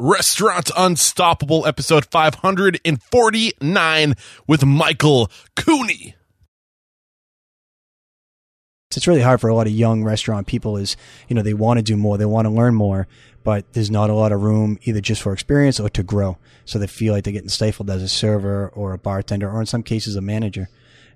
Restaurant Unstoppable, episode 549 with Michael Cooney. It's really hard for a lot of young restaurant people is, you know, they want to do more, they want to learn more, but there's not a lot of room either just for experience or to grow. So they feel like they're getting stifled as a server or a bartender or in some cases a manager.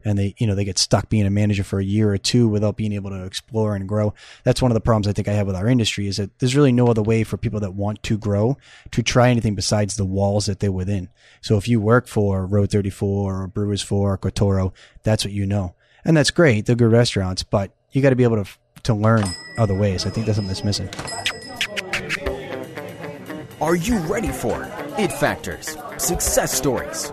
And they, you know, they get stuck being a manager for a year or two without being able to explore and grow. That's one of the problems I think I have with our industry is that there's really no other way for people that want to grow to try anything besides the walls that they're within. So if you work for Road 34 or Brewer's Fork or Cotoro, that's what you know. And that's great. They're good restaurants, but you got to be able to learn other ways. I think that's something that's missing. Are you ready for it factors, success stories,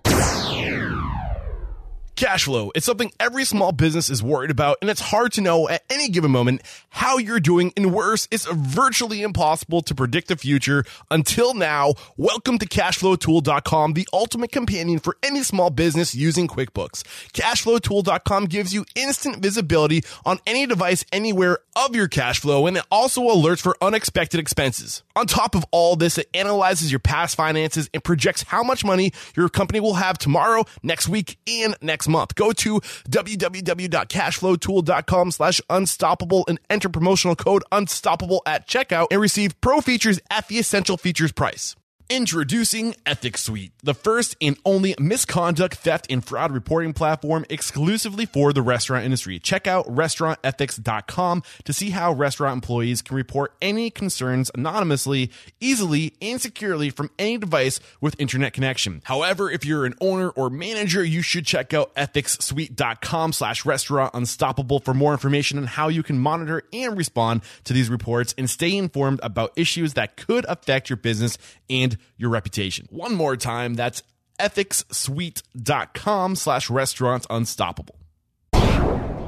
Cash flow. It's something every small business is worried about, and it's hard to know at any given moment how you're doing, and worse, it's virtually impossible to predict the future. Until now, welcome to CashflowTool.com, the ultimate companion for any small business using QuickBooks. CashflowTool.com gives you instant visibility on any device anywhere of your cash flow, and it also alerts for unexpected expenses. On top of all this, it analyzes your past finances and projects how much money your company will have tomorrow, next week, and next month. Go to www.cashflowtool.com/unstoppable and enter promotional code unstoppable at checkout and receive pro features at the essential features price. Introducing Ethics Suite, the first and only misconduct, theft, and fraud reporting platform exclusively for the restaurant industry. Check out RestaurantEthics.com to see how restaurant employees can report any concerns anonymously, easily, and securely from any device with internet connection. However, if you're an owner or manager, you should check out EthicsSuite.com/RestaurantUnstoppable for more information on how you can monitor and respond to these reports and stay informed about issues that could affect your business and your reputation. One more time, that's ethicssuite.com/restaurantsunstoppable.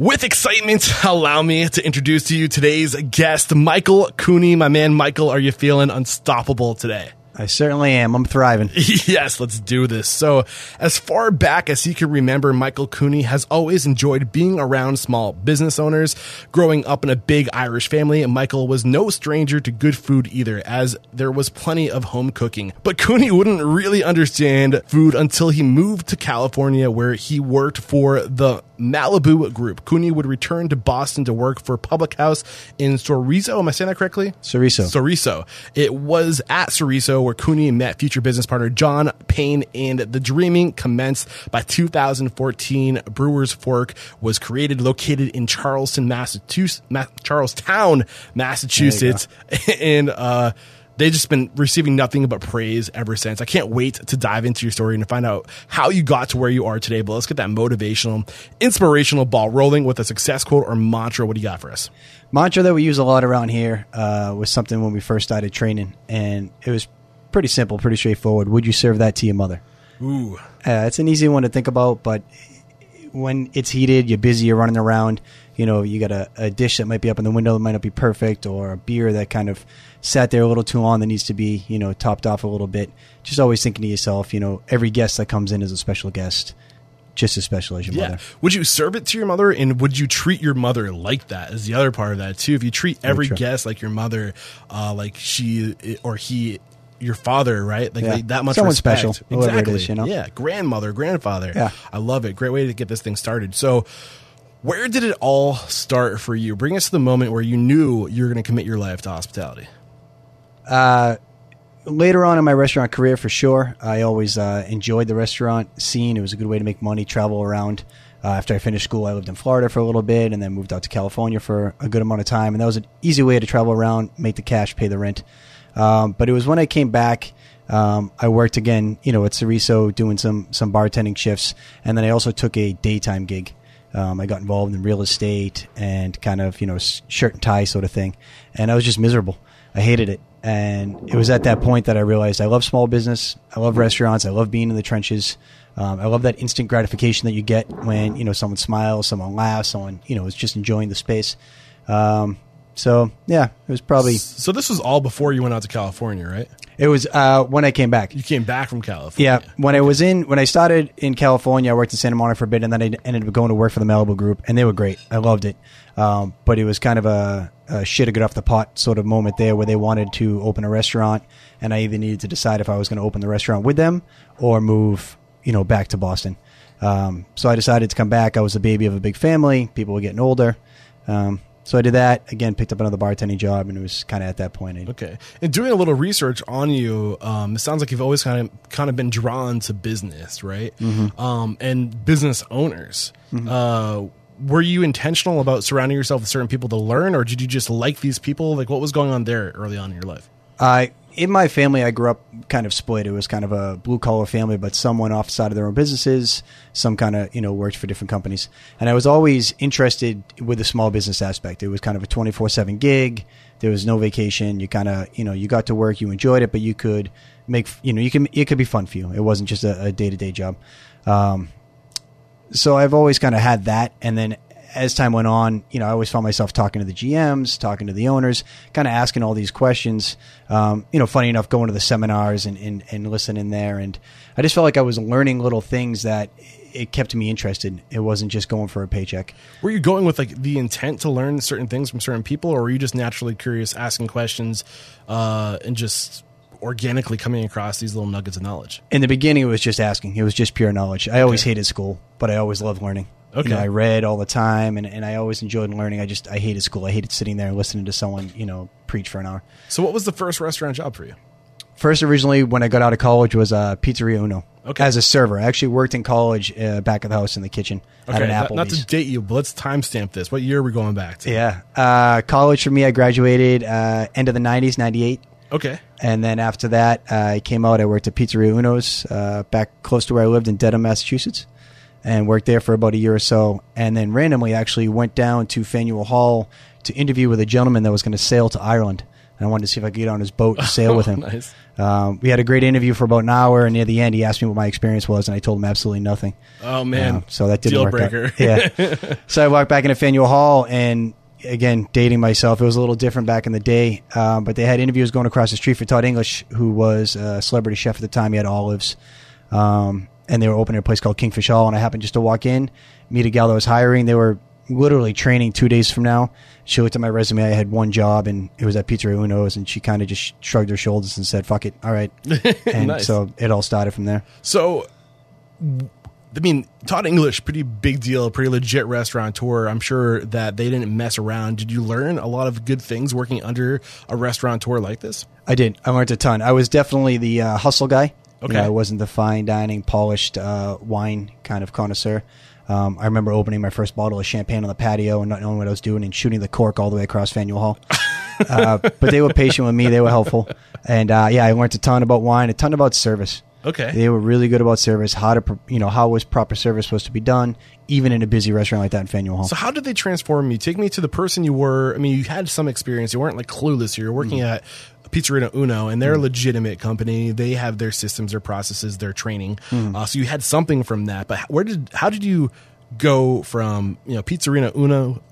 With excitement, allow me to introduce to you today's guest, Michael Cooney. My man, Michael, are you feeling unstoppable today? I certainly am. I'm thriving. Yes, let's do this. So as far back as he can remember, Michael Cooney has always enjoyed being around small business owners. Growing up in a big Irish family, Michael was no stranger to good food either, as there was plenty of home cooking. But Cooney wouldn't really understand food until he moved to California, where he worked for the Malibu Group. Cooney would return to Boston to work for Public House in Ceriso. Am I saying that correctly? Ceriso. It was at Ceriso where Cooney met future business partner John Payne, and the dreaming commenced. By 2014, Brewer's Fork was created, located in Charlestown, Massachusetts, and they've just been receiving nothing but praise ever since. I can't wait to dive into your story and to find out how you got to where you are today, but let's get that motivational, inspirational ball rolling with a success quote or mantra. What do you got for us? Mantra that we use a lot around here was something when we first started training, and it was pretty simple, pretty straightforward. Would you serve that to your mother? Ooh. It's an easy one to think about, but when it's heated, you're busy, you're running around, you know, you got a dish that might be up in the window that might not be perfect, or a beer that kind of sat there a little too long that needs to be, you know, topped off a little bit. Just always thinking to yourself, you know, every guest that comes in is a special guest, just as special as your mother. Would you serve it to your mother, and would you treat your mother like that is the other part of that too. If you treat every guest like your mother, like she or he, your father, right? Like that much someone respect. Special. Exactly. Is, you know? Yeah. Grandmother, grandfather. Yeah. I love it. Great way to get this thing started. So where did it all start for you? Bring us to the moment where you knew you were going to commit your life to hospitality. Later on in my restaurant career, for sure. I always enjoyed the restaurant scene. It was a good way to make money, travel around. After I finished school, I lived in Florida for a little bit and then moved out to California for a good amount of time. And that was an easy way to travel around, make the cash, pay the rent. But it was when I came back, I worked again, you know, at Ceriso doing some bartending shifts. And then I also took a daytime gig. I got involved in real estate and kind of, you know, shirt and tie sort of thing. And I was just miserable. I hated it. And it was at that point that I realized I love small business. I love restaurants. I love being in the trenches. I love that instant gratification that you get when, you know, someone smiles, someone laughs, someone, you know, is just enjoying the space. So, yeah, it was probably... So this was all before you went out to California, right? It was when I came back. You came back from California. Yeah. When I was in, when I started in California, I worked in Santa Monica for a bit, and then I ended up going to work for the Malibu group, and they were great. I loved it. But it was kind of a shit or get off the pot sort of moment there where they wanted to open a restaurant, and I either needed to decide if I was going to open the restaurant with them or move, you know, back to Boston. So I decided to come back. I was the baby of a big family. People were getting older. So I did that again, picked up another bartending job, and it was kind of at that point. Okay. And doing a little research on you, it sounds like you've always kind of been drawn to business, right? Mm-hmm. And business owners. Mm-hmm. Were you intentional about surrounding yourself with certain people to learn, or did you just like these people? Like, what was going on there early on in your life? In my family, I grew up kind of split. It was kind of a blue collar family, but some went off the side of their own businesses. Some kind of, you know, worked for different companies. And I was always interested with the small business aspect. It was kind of a 24/7 gig. There was no vacation. You kind of, you know, you got to work, you enjoyed it, but you could make, you know, it could be fun for you. It wasn't just a day to day job. So I've always kind of had that. And then as time went on, you know, I always found myself talking to the GMs, talking to the owners, kind of asking all these questions. You know, funny enough, going to the seminars and listening there. And I just felt like I was learning little things that it kept me interested. It wasn't just going for a paycheck. Were you going with like the intent to learn certain things from certain people, or were you just naturally curious, asking questions, and just organically coming across these little nuggets of knowledge? In the beginning, it was just asking. It was just pure knowledge. I always hated school, but I always loved learning. Okay. You know, I read all the time, and I always enjoyed learning. I hated school. I hated sitting there and listening to someone, you know, preach for an hour. So what was the first restaurant job for you? First, originally, when I got out of college, was Pizzeria Uno. Okay. As a server. I actually worked in college back of the house in the kitchen at an Applebee's. Not to date you, but let's timestamp this. What year are we going back to? Yeah. College for me, I graduated end of the 90s, 98. Okay. And then after that, I came out. I worked at Pizzeria Uno's back close to where I lived in Dedham, Massachusetts, and worked there for about a year or so, and then randomly actually went down to Faneuil Hall to interview with a gentleman that was going to sail to Ireland. And I wanted to see if I could get on his boat and sail with him. Nice. We had a great interview for about an hour, and near the end, he asked me what my experience was, and I told him absolutely nothing. Oh, man. So that didn't work out. Deal breaker. Yeah. So I walked back into Faneuil Hall, and again, dating myself, it was a little different back in the day, but they had interviews going across the street for Todd English, who was a celebrity chef at the time. He had olives. And they were opening a place called Kingfish Hall, and I happened just to walk in, meet a gal that was hiring. They were literally training 2 days from now. She looked at my resume. I had one job, and it was at Pizzeria Uno's, and she kind of just shrugged her shoulders and said, fuck it, all right. And nice. So it all started from there. So, I mean, Todd English, pretty big deal, pretty legit restaurateur. I'm sure that they didn't mess around. Did you learn a lot of good things working under a restaurateur like this? I did. I learned a ton. I was definitely the hustle guy. Okay. You know, I wasn't the fine dining, polished wine kind of connoisseur. I remember opening my first bottle of champagne on the patio and not knowing what I was doing and shooting the cork all the way across Faneuil Hall. But they were patient with me. They were helpful. And I learned a ton about wine, a ton about service. Okay. They were really good about service, how to, you know, how was proper service supposed to be done, even in a busy restaurant like that in Faneuil Hall. So how did they transform you? Take me to the person you were. I mean, you had some experience. You weren't like clueless. You were working at Pizzeria Uno, and they're a legitimate company. They have their systems, their processes, their training. So you had something from that. But how did you go from, you know, Pizzeria Uno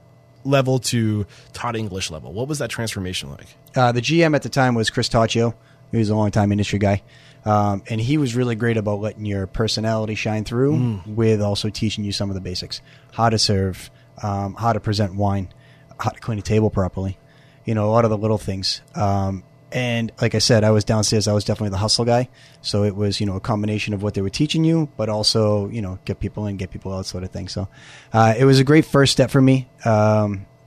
level to Todd English level? What was that transformation like? The GM at the time was Chris Tacchio. He was a longtime industry guy. And he was really great about letting your personality shine through with also teaching you some of the basics. How to serve, how to present wine, how to clean a table properly. You know, a lot of the little things. And like I said, I was downstairs. I was definitely the hustle guy. So it was, you know, a combination of what they were teaching you, but also, you know, get people in, get people out sort of thing. So it was a great first step for me,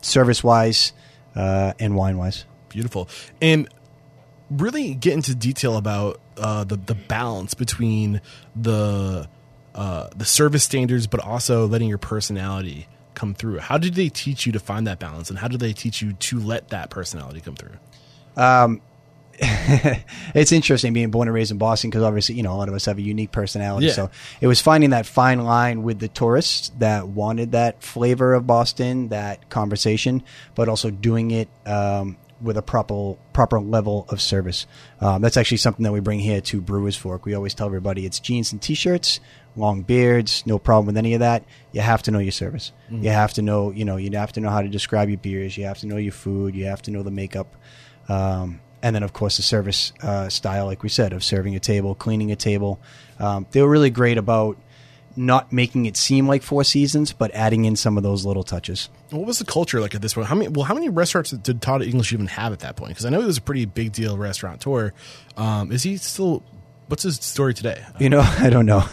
service-wise and wine-wise. Beautiful. And really get into detail about the balance between the service standards, but also letting your personality come through. How did they teach you to find that balance, and how did they teach you to let that personality come through? It's interesting being born and raised in Boston, because obviously, you know, a lot of us have a unique personality. Yeah. So it was finding that fine line with the tourists that wanted that flavor of Boston, that conversation, but also doing it with a proper level of service. That's actually something that we bring here to Brewer's Fork. We always tell everybody it's jeans and T-shirts, long beards, no problem with any of that. You have to know your service. You have to know, you know, you have to know how to describe your beers. You have to know your food. You have to know the makeup. And then, of course, the service style, like we said, of serving a table, cleaning a table. They were really great about not making it seem like Four Seasons, but adding in some of those little touches. What was the culture like at this point? How many restaurants did Todd English even have at that point? Because I know he was a pretty big deal restaurateur. Is he still? What's his story today? You know, I don't know.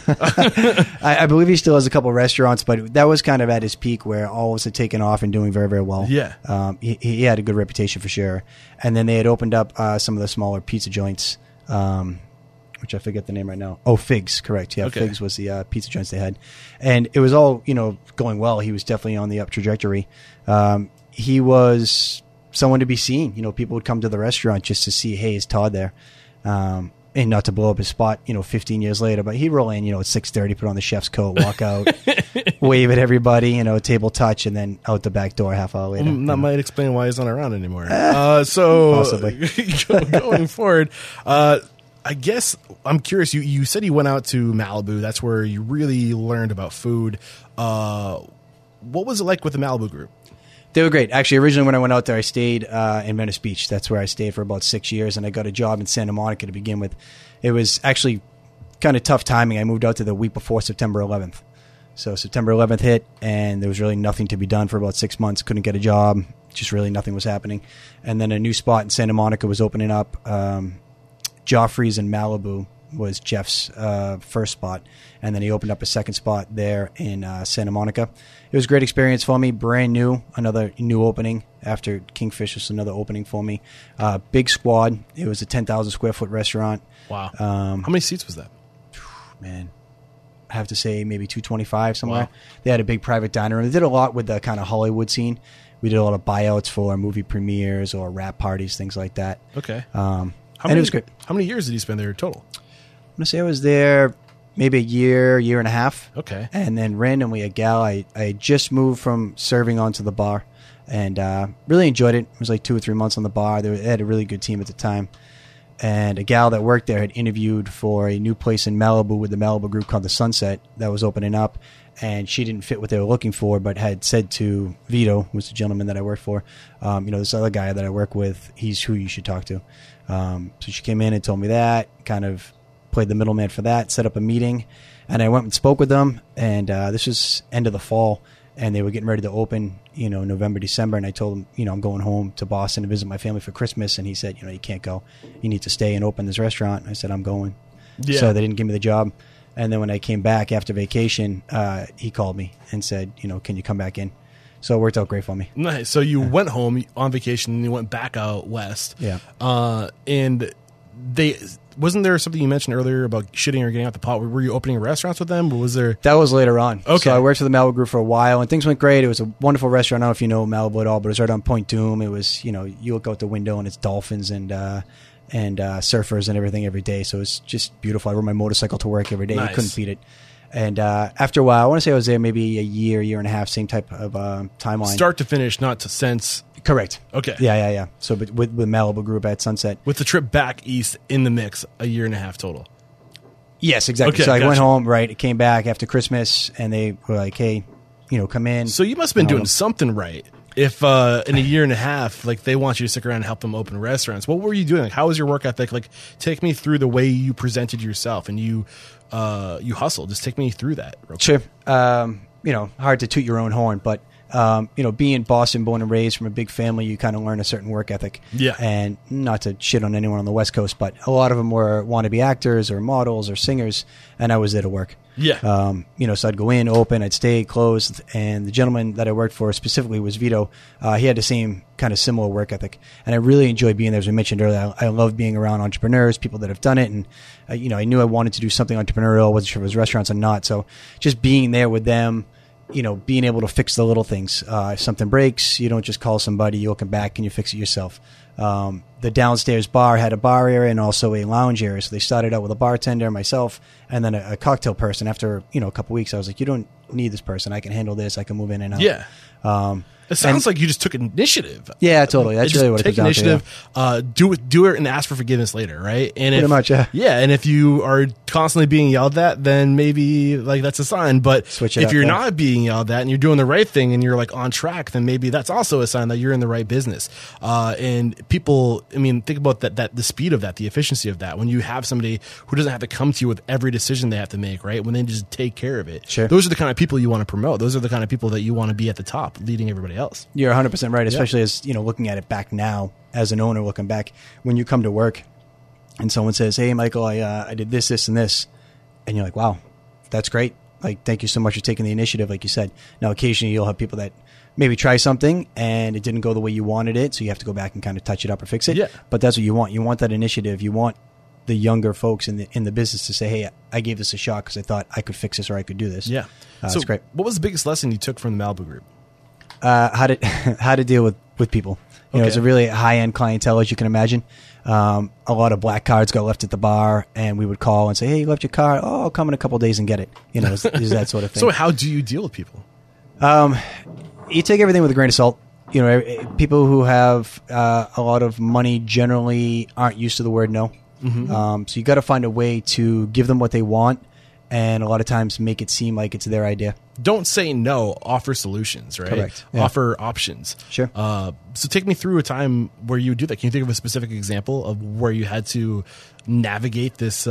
I believe he still has a couple of restaurants, but that was kind of at his peak where all was taken off and doing very, very well. Yeah. He had a good reputation for sure. And then they had opened up some of the smaller pizza joints, which I forget the name right now. Oh, Figs, correct. Yeah, okay. Figs was the pizza joints they had. And it was all, you know, going well. He was definitely on the up trajectory. He was someone to be seen. You know, people would come to the restaurant just to see, hey, is Todd there? And not to blow up his spot, you know, 15 years later, but he'd roll in, you know, at 6:30, put on the chef's coat, walk out, wave at everybody, you know, table touch, and then out the back door half hour later. That might explain why he's not around anymore. Possibly. Going forward, I guess I'm curious. You said you went out to Malibu. That's where you really learned about food. What was it like with the Malibu group? They were great. Actually, originally when I went out there, I stayed in Venice Beach. That's where I stayed for about 6 years, and I got a job in Santa Monica to begin with. It was actually kind of tough timing. I moved out there the week before September 11th. So September 11th hit, and there was really nothing to be done for about 6 months. Couldn't get a job. Just really nothing was happening. And then a new spot in Santa Monica was opening up. Geoffrey's in Malibu was Jeff's first spot, and then he opened up a second spot there in Santa Monica. It was a great experience for me, brand new, another new opening after Kingfish was another opening for me. Big squad. It was a 10,000 square foot restaurant. Wow. How many seats was that? Man, I have to say maybe 225 somewhere. Wow. They had a big private dining room. They did a lot with the kind of Hollywood scene. We did a lot of buyouts for movie premieres or rap parties, things like that. Okay. And it was great. How many years did you spend there total? I'm going to say I was there maybe a year, year and a half. Okay. And then randomly a gal, I just moved from serving onto the bar and really enjoyed it. It was like 2 or 3 months on the bar. They had a really good team at the time. And a gal that worked there had interviewed for a new place in Malibu with the Malibu group called The Sunset that was opening up. And she didn't fit what they were looking for, but had said to Vito, who's the gentleman that I work for, you know, this other guy that I work with, he's who you should talk to. So she came in and told me that, kind of played the middleman for that, set up a meeting. And I went and spoke with them. And this was end of the fall. And they were getting ready to open, you know, November, December. And I told him, you know, I'm going home to Boston to visit my family for Christmas. And he said, you know, you can't go. You need to stay and open this restaurant. And I said, I'm going. Yeah. So they didn't give me the job. And then when I came back after vacation, he called me and said, you know, can you come back in? So it worked out great for me. Nice. So you went home on vacation and you went back out west. Yeah. And they... Wasn't there something you mentioned earlier about shitting or getting out the pot? Were you opening restaurants with them? Or was there? That was later on. Okay. So I worked for the Malibu group for a while, and things went great. It was a wonderful restaurant. I don't know if you know Malibu at all, but it was right on Point Doom. It was, you know, you look out the window, and it's dolphins and surfers and everything every day. So it's just beautiful. I rode my motorcycle to work every day. Nice. You couldn't beat it. And after a while, I want to say I was there maybe a year, year and a half, same type of timeline. Start to finish, not to sense... Correct. Okay. Yeah. So but with Malibu group at Sunset. With the trip back east in the mix, a year and a half total. Yes, exactly. Okay, so I went home, right? It came back after Christmas, and they were like, hey, you know, come in. So you must have been doing something right if in a year and a half, like, they want you to stick around and help them open restaurants. What were you doing? Like, how was your work ethic? Like, take me through the way you presented yourself and you hustled. Just take me through that real quick. Sure. You know, hard to toot your own horn, but... you know, being Boston, born and raised from a big family, you kind of learn a certain work ethic. Yeah. And not to shit on anyone on the West Coast, but a lot of them were wannabe actors or models or singers, and I was there to work. Yeah. You know, so I'd go in, open, I'd stay closed, and the gentleman that I worked for specifically was Vito. He had the same kind of similar work ethic, and I really enjoyed being there. As we mentioned earlier, I love being around entrepreneurs, people that have done it, and, you know, I knew I wanted to do something entrepreneurial. I wasn't sure if it was restaurants or not, so just being there with them, you know, being able to fix the little things. If something breaks, you don't just call somebody, you look back and you fix it yourself. The downstairs bar had a bar area and also a lounge area. So they started out with a bartender, myself, and then a cocktail person. After, you know, a couple of weeks, I was like, you don't need this person. I can handle this. I can move in and out. Yeah. It sounds like you just took initiative. Yeah, totally. That's really what it comes down to. Take initiative, do it, and ask for forgiveness later, right? And pretty much, yeah. Yeah, and if you are constantly being yelled at, then maybe like that's a sign. But if you're not being yelled at and you're doing the right thing and you're like on track, then maybe that's also a sign that you're in the right business. And people, I mean, think about that the speed of that, the efficiency of that. When you have somebody who doesn't have to come to you with every decision they have to make, right? When they just take care of it. Sure. Those are the kind of people you want to promote. Those are the kind of people that you want to be at the top, leading everybody else. You're 100% right, especially as, you know, looking at it back now as an owner, looking back when you come to work and someone says, "Hey, Michael, I did this, this, and this," and you're like, "Wow, that's great! Like, thank you so much for taking the initiative." Like you said, now occasionally you'll have people that maybe try something and it didn't go the way you wanted it, so you have to go back and kind of touch it up or fix it. Yeah. But that's what you want. You want that initiative. You want the younger folks in the business to say, "Hey, I gave this a shot because I thought I could fix this or I could do this." Yeah, so that's great. What was the biggest lesson you took from the Malibu group? How to deal with people. You know, it's a really high-end clientele, as you can imagine. A lot of black cards got left at the bar, and we would call and say, "Hey, you left your card. Oh, I'll come in a couple of days and get it." You know, is that sort of thing. So how do you deal with people? You take everything with a grain of salt. You know, people who have a lot of money generally aren't used to the word no. Mm-hmm. So you got to find a way to give them what they want, and a lot of times make it seem like it's their idea. Don't say no. Offer solutions, right? Correct. Yeah. Offer options. Sure. So take me through a time where you do that. Can you think of a specific example of where you had to navigate this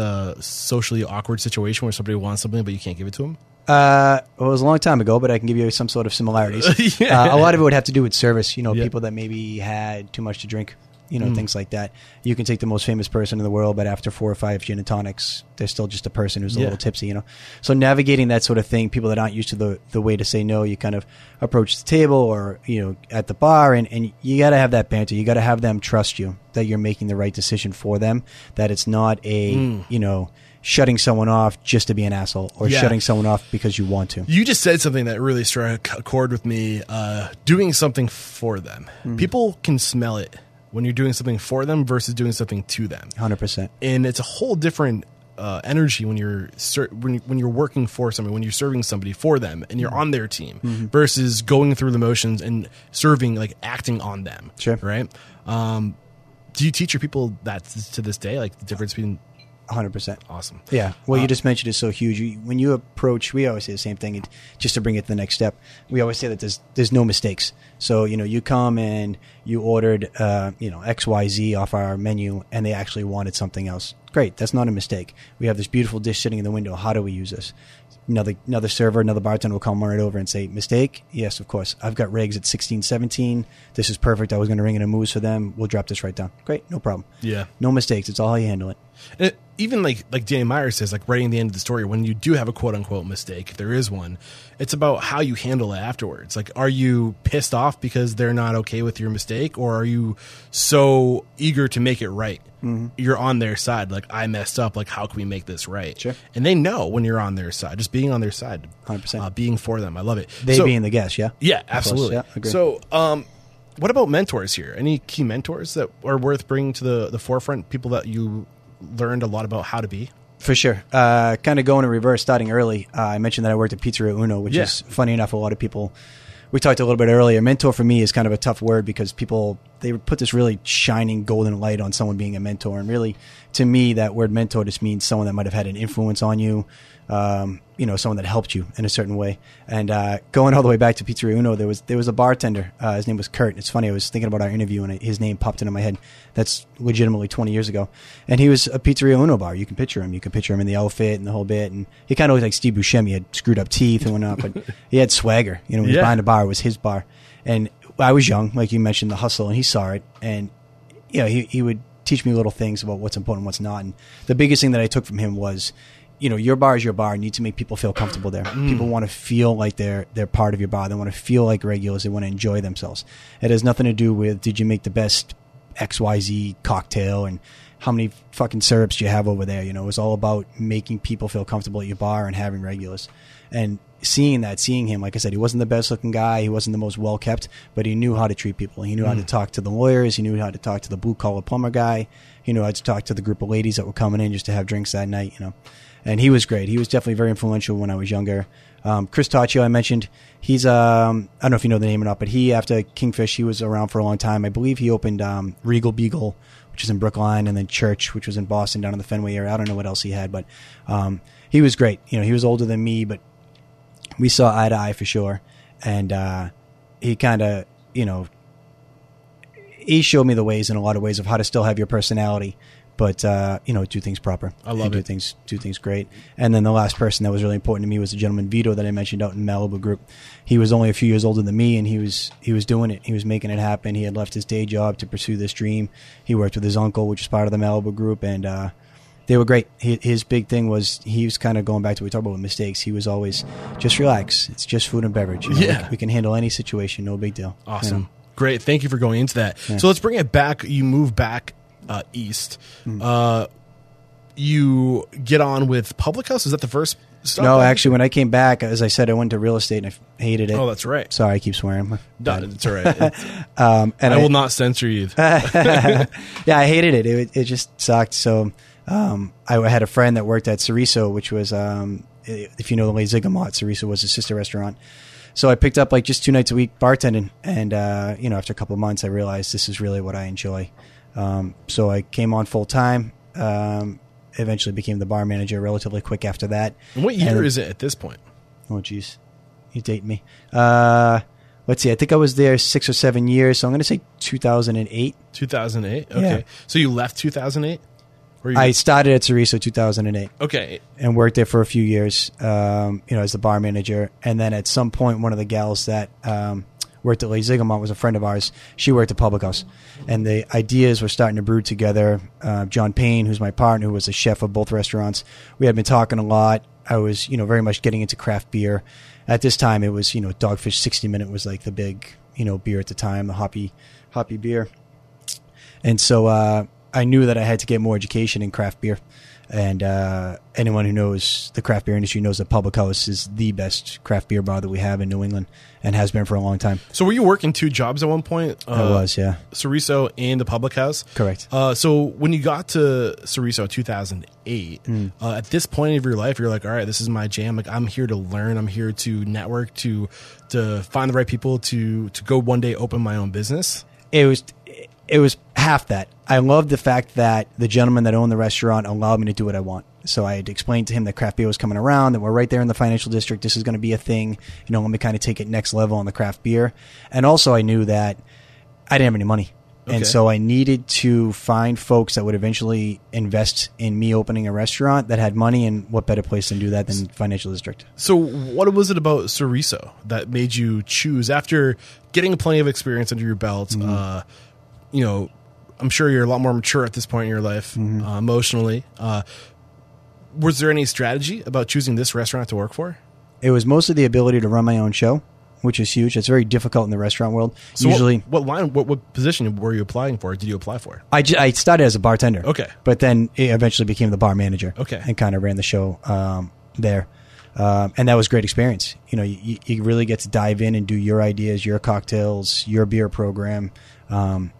socially awkward situation where somebody wants something but you can't give it to them? Well, it was a long time ago, but I can give you some sort of similarities. A lot of it would have to do with service. You know, people that maybe had too much to drink. You know, things like that. You can take the most famous person in the world, but after 4 or 5 gin and tonics, they're still just a person who's a little tipsy, you know? So navigating that sort of thing, people that aren't used to the way to say no, you kind of approach the table or, you know, at the bar, and you got to have that banter. You got to have them trust you that you're making the right decision for them, that it's not a, you know, shutting someone off just to be an asshole or shutting someone off because you want to. You just said something that really struck a chord with me, doing something for them. Mm-hmm. People can smell it when you're doing something for them versus doing something to them. 100%. And it's a whole different energy when you're working for somebody, when you're serving somebody for them and you're on their team versus going through the motions and serving, like acting on them. Sure. Right? Do you teach your people that to this day, like the difference between... 100%. Awesome. Yeah. Well, you just mentioned is so huge. When you approach, we always say the same thing, just to bring it to the next step. We always say that there's no mistakes. So, you know, you come and you ordered, you know, XYZ off our menu and they actually wanted something else. Great. That's not a mistake. We have this beautiful dish sitting in the window. How do we use this? Another server, another bartender will come right over and say, "Mistake? Yes, of course. I've got regs at 16-17. This is perfect. I was going to ring in a mousse for them. We'll drop this right down." Great. No problem. Yeah. No mistakes. It's all how you handle it. And even like Danny Meyer says, like right in the end of the story, when you do have a quote unquote mistake, if there is one, it's about how you handle it afterwards. Like, are you pissed off because they're not okay with your mistake, or are you so eager to make it right? Mm-hmm. You're on their side. Like, I messed up. Like, how can we make this right? Sure. And they know when you're on their side, just being on their side, 100%, being for them. I love it. They being the guest. Yeah. Yeah, absolutely. Yeah, agree. So, what about mentors here? Any key mentors that are worth bringing to the forefront? People that you learned a lot about how to be? For sure. Kind of going in reverse, starting early. I mentioned that I worked at Pizzeria Uno, which is funny enough. A lot of people, we talked a little bit earlier, mentor for me is kind of a tough word because people, they put this really shining golden light on someone being a mentor. And really, to me, that word mentor just means someone that might have had an influence on you, you know, someone that helped you in a certain way. And going all the way back to Pizzeria Uno, there was a bartender. His name was Kurt. It's funny. I was thinking about our interview and his name popped into my head. That's legitimately 20 years ago. And he was a Pizzeria Uno bar. You can picture him. You can picture him in the outfit and the whole bit. And he kind of looked like Steve Buscemi. He had screwed up teeth and whatnot, but he had swagger. You know, when he was behind the bar, it was his bar. And I was young, like you mentioned, the hustle, and he saw it. And, you know, he would teach me little things about what's important and what's not. And the biggest thing that I took from him was, you know, your bar is your bar. You need to make people feel comfortable there. People want to feel like they're part of your bar. They want to feel like regulars. They want to enjoy themselves. It has nothing to do with, did you make the best XYZ cocktail and how many fucking syrups do you have over there? You know, it was all about making people feel comfortable at your bar and having regulars. And seeing him, like I said, he wasn't the best looking guy. He wasn't the most well kept, but he knew how to treat people. He knew how to talk to the lawyers. He knew how to talk to the blue collar plumber guy. He knew how to talk to the group of ladies that were coming in just to have drinks that night, you know. And he was great. He was definitely very influential when I was younger. Chris Tacchio, I mentioned, he's, I don't know if you know the name or not, but he, after Kingfish, he was around for a long time. I believe he opened Regal Beagle, which is in Brookline, and then Church, which was in Boston, down in the Fenway area. I don't know what else he had, but he was great. You know, he was older than me, but we saw eye to eye for sure. And he kind of, you know, he showed me the ways in a lot of ways of how to still have your personality, but, you know, do things proper. I love it. Do things great. And then the last person that was really important to me was the gentleman Vito that I mentioned out in Malibu group. He was only a few years older than me, and he was doing it. He was making it happen. He had left his day job to pursue this dream. He worked with his uncle, which is part of the Malibu group, and they were great. His big thing was he was kind of going back to what we talked about with mistakes. He was always, just relax. It's just food and beverage. You know, yeah. We can handle any situation. No big deal. Awesome. You know? Great. Thank you for going into that. Yeah. So let's bring it back. You move back east. Mm. You get on with Public House. Is that the first stop? No, actually, when I came back, as I said, I went to real estate and I hated it. Oh, that's right. Sorry, I keep swearing. No, it's all right. And I will not censor you. Yeah, I hated it. It just sucked. So I had a friend that worked at Ceriso, which was, if you know the Le Zygomate, Ceriso was his sister restaurant. So I picked up like just 2 nights a week bartending, and you know, after a couple of months, I realized this is really what I enjoy. So I came on full time. Eventually became the bar manager relatively quick after that. And what year is it at this point? Oh, geez, you date me. Let's see. I think I was there 6 or 7 years. So I'm going to say 2008. 2008. Okay. Yeah. So you left 2008. I started at Ceriso 2008. Okay. And worked there for a few years, you know, as the bar manager. And then at some point, one of the gals that worked at Le Zygomate was a friend of ours. She worked at Public House. And the ideas were starting to brew together. John Payne, who's my partner, who was the chef of both restaurants, we had been talking a lot. I was, you know, very much getting into craft beer. At this time, it was, you know, Dogfish 60 Minute was like the big, you know, beer at the time, the hoppy beer. And so, I knew that I had to get more education in craft beer, and anyone who knows the craft beer industry knows that Public House is the best craft beer bar that we have in New England and has been for a long time. So were you working 2 jobs at one point? I was, yeah. Ceriso and the Public House? Correct. So when you got to Ceriso in 2008, at this point of your life, you're like, all right, this is my jam. Like, I'm here to learn. I'm here to network, to find the right people, to go one day open my own business. It was half that. I loved the fact that the gentleman that owned the restaurant allowed me to do what I want. So I had explained to him that craft beer was coming around, that we're right there in the financial district. This is going to be a thing. You know, let me kind of take it next level on the craft beer. And also I knew that I didn't have any money. Okay. And so I needed to find folks that would eventually invest in me opening a restaurant that had money. And what better place to do that than financial district? So what was it about Ceriso that made you choose, after getting plenty of experience under your belt, you know, I'm sure you're a lot more mature at this point in your life, emotionally. Was there any strategy about choosing this restaurant to work for? It was mostly the ability to run my own show, which is huge. It's very difficult in the restaurant world. So usually, what position were you applying for? Did you apply for? I started as a bartender. Okay, but then it eventually became the bar manager. Okay, and kind of ran the show there. And that was a great experience. You know, you really get to dive in and do your ideas, your cocktails, your beer program.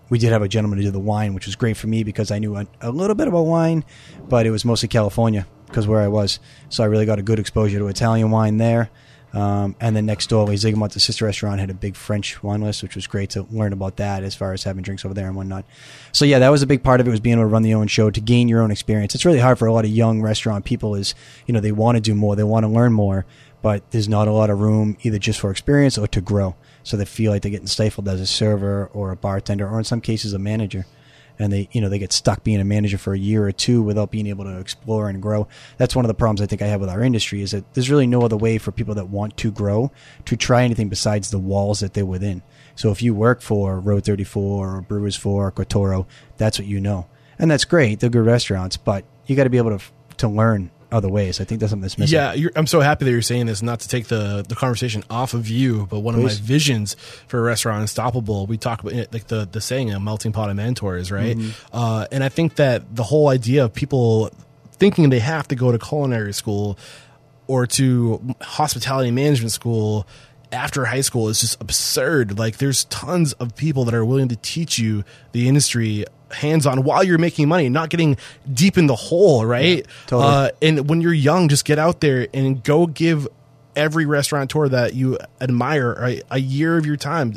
We did have a gentleman to do the wine, which was great for me because I knew a little bit about wine, but it was mostly California because where I was. So I really got a good exposure to Italian wine there. And then next door, Le Zygomate, the sister restaurant, had a big French wine list, which was great to learn about that as far as having drinks over there and whatnot. So yeah, that was a big part of it, was being able to run the own show, to gain your own experience. It's really hard for a lot of young restaurant people is, you know, they want to do more, they want to learn more, but there's not a lot of room either just for experience or to grow. So they feel like they're getting stifled as a server or a bartender, or in some cases a manager. And they, you know, they get stuck being a manager for a year or two without being able to explore and grow. That's one of the problems I think I have with our industry, is that there's really no other way for people that want to grow to try anything besides the walls that they're within. So if you work for Road 34 or Brewer's Fork or Cotoro, that's what you know. And that's great. They're good restaurants, but you got to be able to learn other ways. I think that's something that's missing. Yeah, I'm so happy that you're saying this, not to take the conversation off of you, but one of my visions for Restaurant Unstoppable, we talk about it, like the saying, a melting pot of mentors, right? And I think that the whole idea of people thinking they have to go to culinary school or to hospitality management school after high school is just absurd. Like, there's tons of people that are willing to teach you the industry hands-on while you're making money, not getting deep in the hole, right? Yeah, totally. And when you're young, just get out there and go give every restaurateur that you admire a year of your time,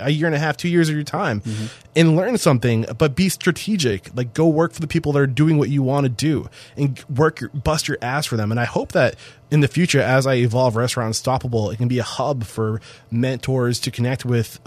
a year and a half, 2 years of your time, mm-hmm. and learn something, but be strategic. Like, go work for the people that are doing what you want to do and bust your ass for them. And I hope that in the future, as I evolve Restaurant Unstoppable, it can be a hub for mentors to connect with,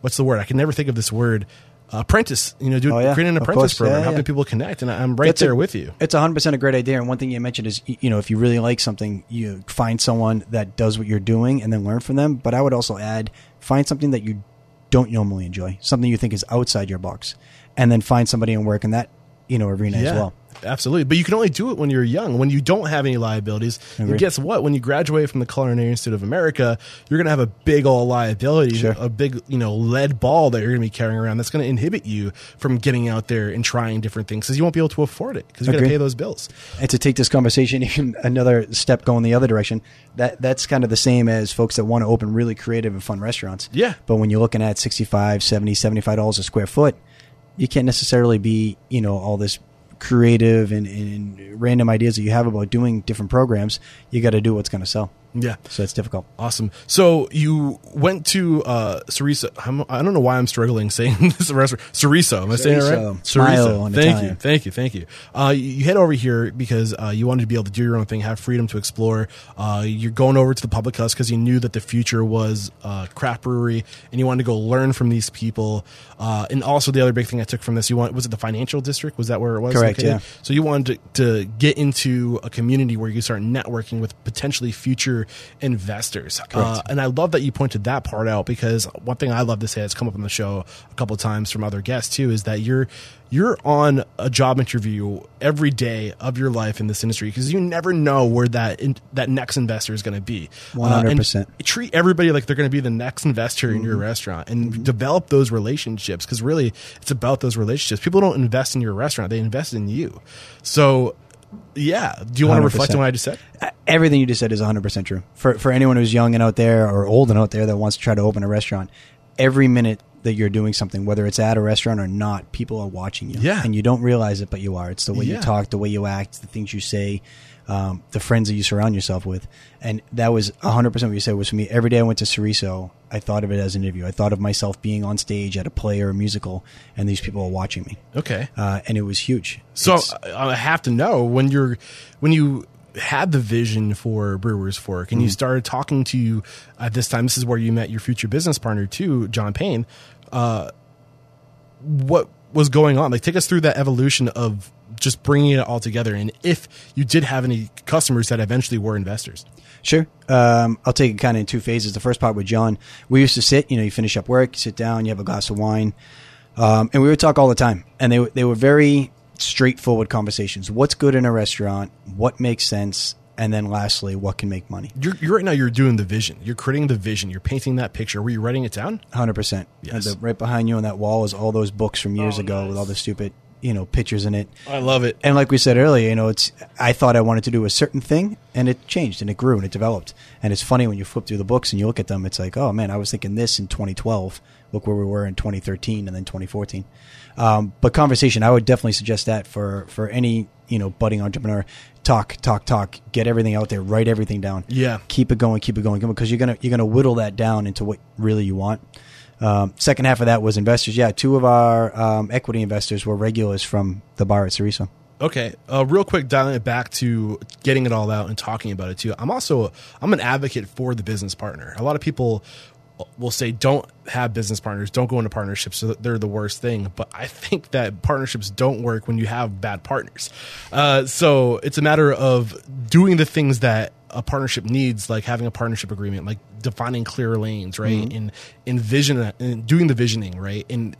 what's the word? I can never think of this word. Apprentice, create an apprentice program, helping people connect, and I'm right there with you. It's 100% a great idea. And one thing you mentioned is, if you really like something, you find someone that does what you're doing and then learn from them. But I would also add, find something that you don't normally enjoy, something you think is outside your box, and then find somebody and work in that, arena as well. Absolutely. But you can only do it when you're young, when you don't have any liabilities. Agreed. And guess what? When you graduate from the Culinary Institute of America, you're going to have a big old liability, sure. a big, lead ball that you're going to be carrying around that's going to inhibit you from getting out there and trying different things because you won't be able to afford it because you're going to pay those bills. And to take this conversation even another step going the other direction, that's kind of the same as folks that want to open really creative and fun restaurants. Yeah. But when you're looking at $65, $70, $75 a square foot, you can't necessarily be, all this creative and random ideas that you have about doing different programs. You got to do what's going to sell. Yeah. So it's difficult. Awesome. So you went to Ceriso. I don't know why I'm struggling saying this restaurant. Ceriso. Am I saying it right? Ceriso. Thank you. You head over here because you wanted to be able to do your own thing, have freedom to explore. You're going over to the Public House because you knew that the future was craft brewery and you wanted to go learn from these people. And also the other big thing I took from this, was it the financial district? Was that where it was? Correct, okay. Yeah. So you wanted to get into a community where you could start networking with potentially future investors. And I love that you pointed that part out, because one thing I love to say that's come up on the show a couple of times from other guests too is that you're on a job interview every day of your life in this industry because you never know where that next investor is going to be. 100%. Treat everybody like they're going to be the next investor in your restaurant and develop those relationships, because really it's about those relationships. People don't invest in your restaurant, they invest in you. So do you want to reflect on what I just said? Everything you just said is 100% true. For anyone who's young and out there or old and out there that wants to try to open a restaurant, every minute that you're doing something, whether it's at a restaurant or not, people are watching you. Yeah. And you don't realize it, but you are. It's the way you talk, the way you act, the things you say, the friends that you surround yourself with. And that was 100% what you said was for me. Every day I went to Ceriso, I thought of it as an interview. I thought of myself being on stage at a play or a musical, and these people are watching me. Okay. And it was huge. So I have to know, when you had the vision for Brewer's Fork and you started talking to you at this time, this is where you met your future business partner too, John Payne. What was going on? Like, take us through that evolution of just bringing it all together. And if you did have any customers that eventually were investors. Sure. I'll take it kind of in two phases. The first part with John, we used to sit, you finish up work, you sit down, you have a glass of wine. And we would talk all the time, and they were very straightforward conversations. What's good in a restaurant? What makes sense? And then lastly, what can make money? You're right now, you're doing the vision. You're creating the vision. You're painting that picture. Were you writing it down? 100%. Yes. And right behind you on that wall is all those books from years ago with all the stupid, pictures in it. I love it. And like we said earlier, I thought I wanted to do a certain thing, and it changed and it grew and it developed. And it's funny when you flip through the books and you look at them, it's like, oh man, I was thinking this in 2012. Look where we were in 2013 and then 2014. But conversation, I would definitely suggest that for any, budding entrepreneur. Talk, get everything out there, write everything down. Yeah. Keep it going. Because you're going to whittle that down into what really you want. Second half of that was investors. Yeah, two of our equity investors were regulars from the bar at Ceriso. Okay, real quick, dialing it back to getting it all out and talking about it too. I'm an advocate for the business partner. A lot of people will say don't have business partners, don't go into partnerships, so they're the worst thing. But I think that partnerships don't work when you have bad partners. So it's a matter of doing the things that a partnership needs, like having a partnership agreement, like defining clear lanes, right? Mm-hmm. And vision, and doing the visioning, right? And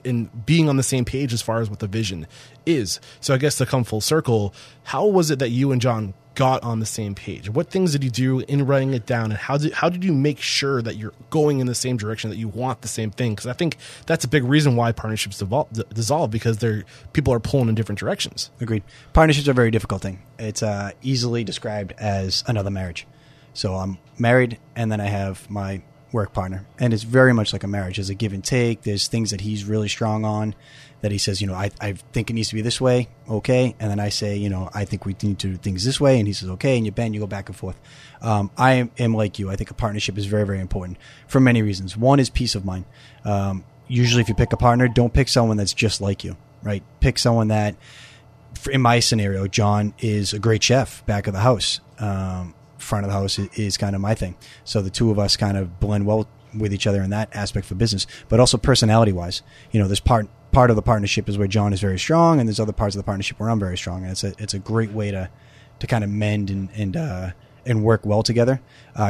being on the same page as far as what the vision is. So I guess to come full circle, how was it that you and John got on the same page? What things did you do in writing it down, and how did you make sure that you're going in the same direction, that you want the same thing? Because I think that's a big reason why partnerships dissolve, because people are pulling in different directions. Agreed. Partnerships are a very difficult thing. It's easily described as another marriage. So I'm married, and then I have my work partner. And it's very much like a marriage. There's a give and take. There's things that he's really strong on that he says, you know, I think it needs to be this way. Okay. And then I say, you know, I think we need to do things this way. And he says, okay. And you bend, you go back and forth. I am like you. I think a partnership is very, very important for many reasons. One is peace of mind. Usually if you pick a partner, don't pick someone that's just like you, right? Pick someone that, in my scenario, John is a great chef, back of the house. Front of the house is kind of my thing. So the two of us kind of blend well with each other in that aspect for business, but also personality wise, you know, this part of the partnership is where John is very strong, and there's other parts of the partnership where I'm very strong. And it's a great way to kind of mend and work well together.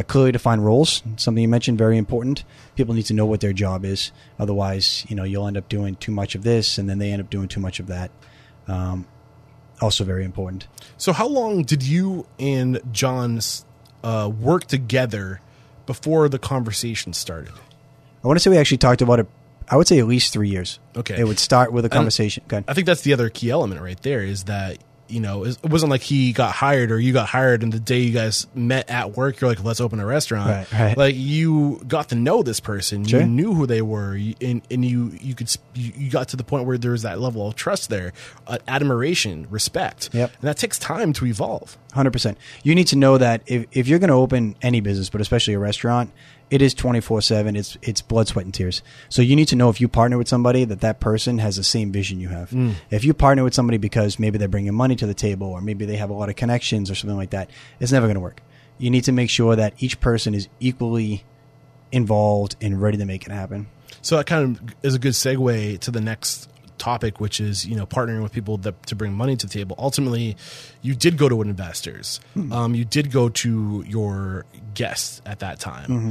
Clearly defined roles, something you mentioned, very important. People need to know what their job is. Otherwise, you know, you'll end up doing too much of this and then they end up doing too much of that. Also very important. So how long did you and John work together before the conversation started? I want to say we actually talked about it, I would say at least 3 years. Okay. It would start with a conversation. Okay. I think that's the other key element right there is that, you know, it wasn't like he got hired or you got hired and the day you guys met at work, you're like, let's open a restaurant. Right. Like you got to know this person, sure. You knew who they were, and you got to the point where there was that level of trust there, admiration, respect. Yep. And that takes time to evolve. 100%. You need to know that if you're going to open any business, but especially a restaurant, it is 24/7. It's blood, sweat, and tears. So you need to know if you partner with somebody that person has the same vision you have. Mm. If you partner with somebody because maybe they're bringing money to the table or maybe they have a lot of connections or something like that, it's never going to work. You need to make sure that each person is equally involved and ready to make it happen. So that kind of is a good segue to the next topic, which is, you know, partnering with people to bring money to the table. Ultimately, you did go to investors. Mm-hmm. You did go to your guests at that time. Mm-hmm.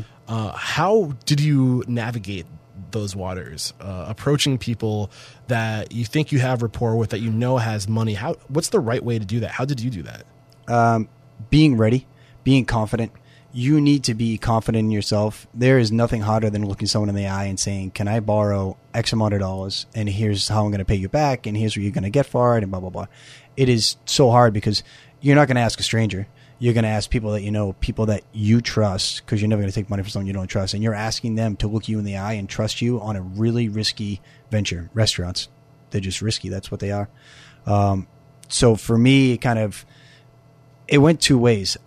How did you navigate those waters, approaching people that you think you have rapport with, that you know has money? What's the right way to do that? How did you do that? Being ready, being confident. You need to be confident in yourself. There is nothing harder than looking someone in the eye and saying, can I borrow X amount of dollars? And here's how I'm going to pay you back. And here's what you're going to get for it and blah, blah, blah. It is so hard because you're not going to ask a stranger. You're going to ask people that you know, people that you trust, because you're never going to take money from someone you don't trust. And you're asking them to look you in the eye and trust you on a really risky venture. Restaurants, they're just risky. That's what they are. So for me, it went two ways.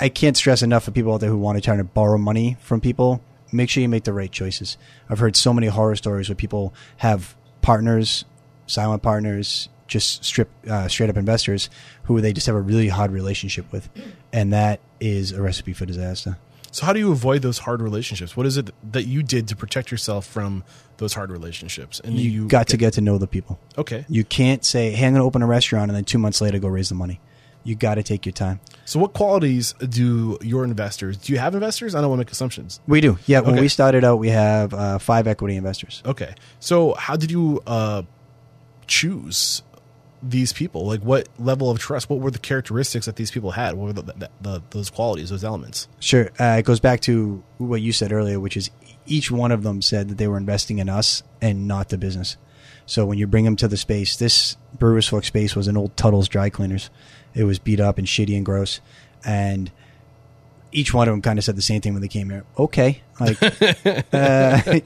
I can't stress enough for people out there who want to try to borrow money from people. Make sure you make the right choices. I've heard so many horror stories where people have partners, silent partners, just straight up investors who they just have a really hard relationship with. And that is a recipe for disaster. So how do you avoid those hard relationships? What is it that you did to protect yourself from those hard relationships? And you got to get to know the people. Okay. You can't say, hey, I'm going to open a restaurant and then 2 months later go raise the money. You got to take your time. So what qualities do your investors, do you have investors? I don't want to make assumptions. We do. Yeah. Okay. When we started out, we have 5 equity investors. Okay. So how did you choose these people? Like what level of trust, what were the characteristics that these people had? What were those qualities, those elements? Sure. It goes back to what you said earlier, which is each one of them said that they were investing in us and not the business. So when you bring them to the space, this Brewer's Fork space was an old Tuttle's dry cleaners. It was beat up and shitty and gross. And each one of them kind of said the same thing when they came here. Okay. Like,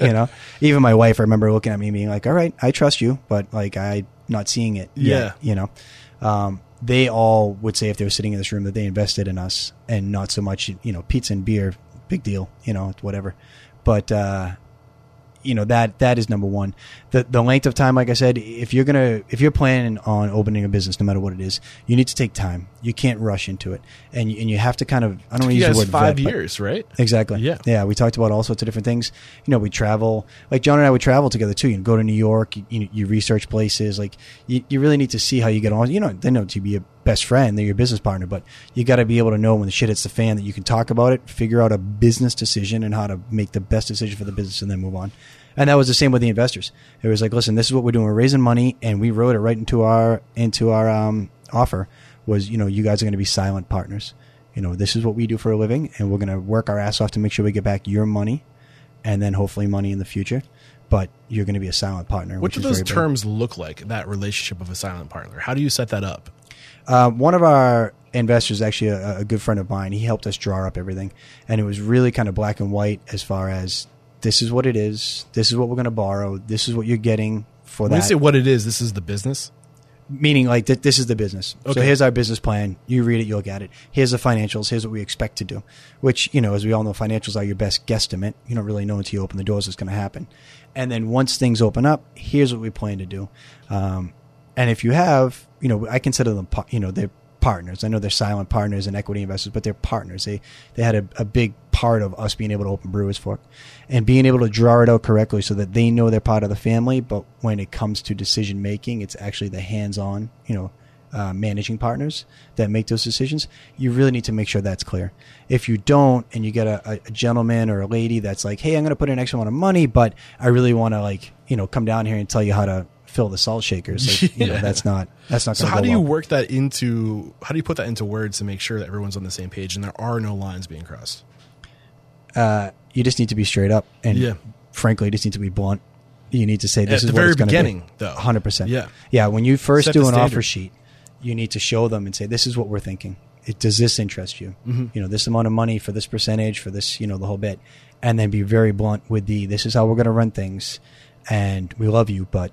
you know, even my wife, I remember looking at me and being like, all right, I trust you, but like, I'm not seeing it yet, you know? They all would say if they were sitting in this room that they invested in us and not so much, you know, pizza and beer, big deal, you know, whatever. But, you know, that is number one. The length of time, like I said, if you're planning on opening a business, no matter what it is, you need to take time. You can't rush into it. And you have to kind of, I don't want to use the word 5 years, right? Exactly. Yeah. Yeah. We talked about all sorts of different things. You know, we travel, like John and I would travel together too. You go to New York, you research places. Like you really need to see how you get on. You know, they know to be a best friend, they're your business partner, but you got to be able to know when the shit hits the fan that you can talk about it, figure out a business decision and how to make the best decision for the business and then move on. And that was the same with the investors. It was like, listen, this is what we're doing. We're raising money, and we wrote it right into our offer was, you know, you guys are going to be silent partners. You know, this is what we do for a living, and we're going to work our ass off to make sure we get back your money and then hopefully money in the future. But you're going to be a silent partner. What do those terms look like, that relationship of a silent partner? How do you set that up? One of our investor is actually a good friend of mine. He helped us draw up everything, and it was really kind of black and white as far as this is what it is, this is what we're going to borrow, this is what you're getting for that. When you say what it is, this is the business? Meaning like this is the business. Okay. So here's our business plan. You read it, you'll get it. Here's the financials. Here's what we expect to do, which, you know, as we all know, financials are your best guesstimate. You don't really know until you open the doors what's going to happen. And then once things open up, here's what we plan to do. And if you have, you know, I consider them, you know, they're partners. I know they're silent partners and equity investors, but they're partners. They had a big part of us being able to open Brewer's Fork and being able to draw it out correctly so that they know they're part of the family. But when it comes to decision making, it's actually the hands-on, you know, managing partners that make those decisions. You really need to make sure that's clear. If you don't, and you get a gentleman or a lady that's like, hey, I'm going to put in an extra amount of money, but I really want to, like, you know, come down here and tell you how to fill the salt shakers. Like, yeah. You know, that's not. So how do you work that into? How do you put that into words to make sure that everyone's on the same page and there are no lines being crossed? You just need to be straight up, and frankly, you just need to be blunt. You need to say this is what it's going to be. At the very beginning, though, 100%. Yeah. When you first do an offer sheet, you need to show them and say, "This is what we're thinking. Does this interest you? Mm-hmm. You know, this amount of money for this percentage for this, you know, the whole bit," and then be very blunt with "This is how we're going to run things, and we love you, but."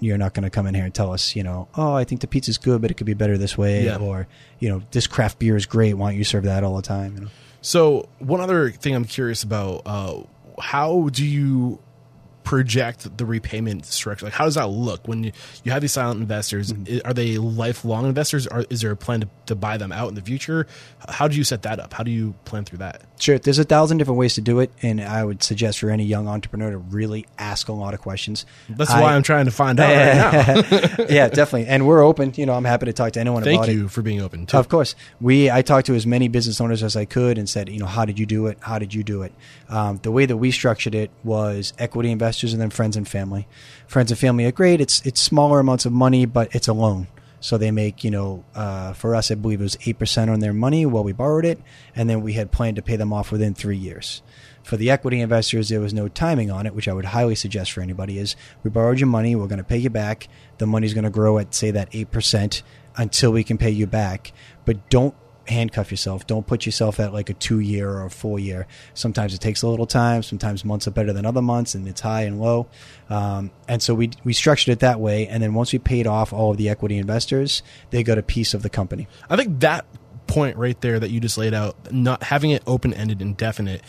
You're not going to come in here and tell us, you know, oh, I think the pizza's good, but it could be better this way. Yeah. Or, you know, this craft beer is great. Why don't you serve that all the time? You know? So one other thing I'm curious about, how do you project the repayment structure? Like, how does that look when you have these silent investors? Mm-hmm. Are they lifelong investors? Is there a plan to buy them out in the future? How do you set that up? How do you plan through that? Sure. There's 1,000 different ways to do it. And I would suggest for any young entrepreneur to really ask a lot of questions. That's why I'm trying to find out right now. Yeah, definitely. And we're open. You know, I'm happy to talk to anyone about it. Thank you for being open, too. Of course. I talked to as many business owners as I could and said, you know, how did you do it? How did you do it? The way that we structured it was equity investors, and then friends and family. Friends and family are great. It's smaller amounts of money, but it's a loan. So they make, you know, for us, I believe it was 8% on their money while we borrowed it. And then we had planned to pay them off within 3 years. For the equity investors, there was no timing on it, which I would highly suggest for anybody is we borrowed your money. We're going to pay you back. The money's going to grow at, say, that 8% until we can pay you back. But don't handcuff yourself. Don't put yourself at like a 2-year or a 4-year. Sometimes it takes a little time. Sometimes months are better than other months, and it's high and low. And so we structured it that way. And then once we paid off all of the equity investors, they got a piece of the company. I think that point right there that you just laid out, not having it open-ended and definite,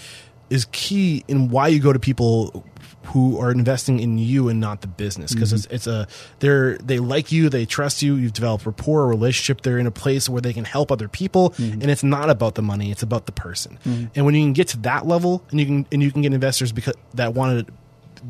is key in why you go to people who are investing in you and not the business, because mm-hmm. They like you, they trust you, you've developed rapport, a relationship, they're in a place where they can help other people, mm-hmm. and it's not about the money, it's about the person. Mm-hmm. And when you can get to that level, and you can get investors because that wanted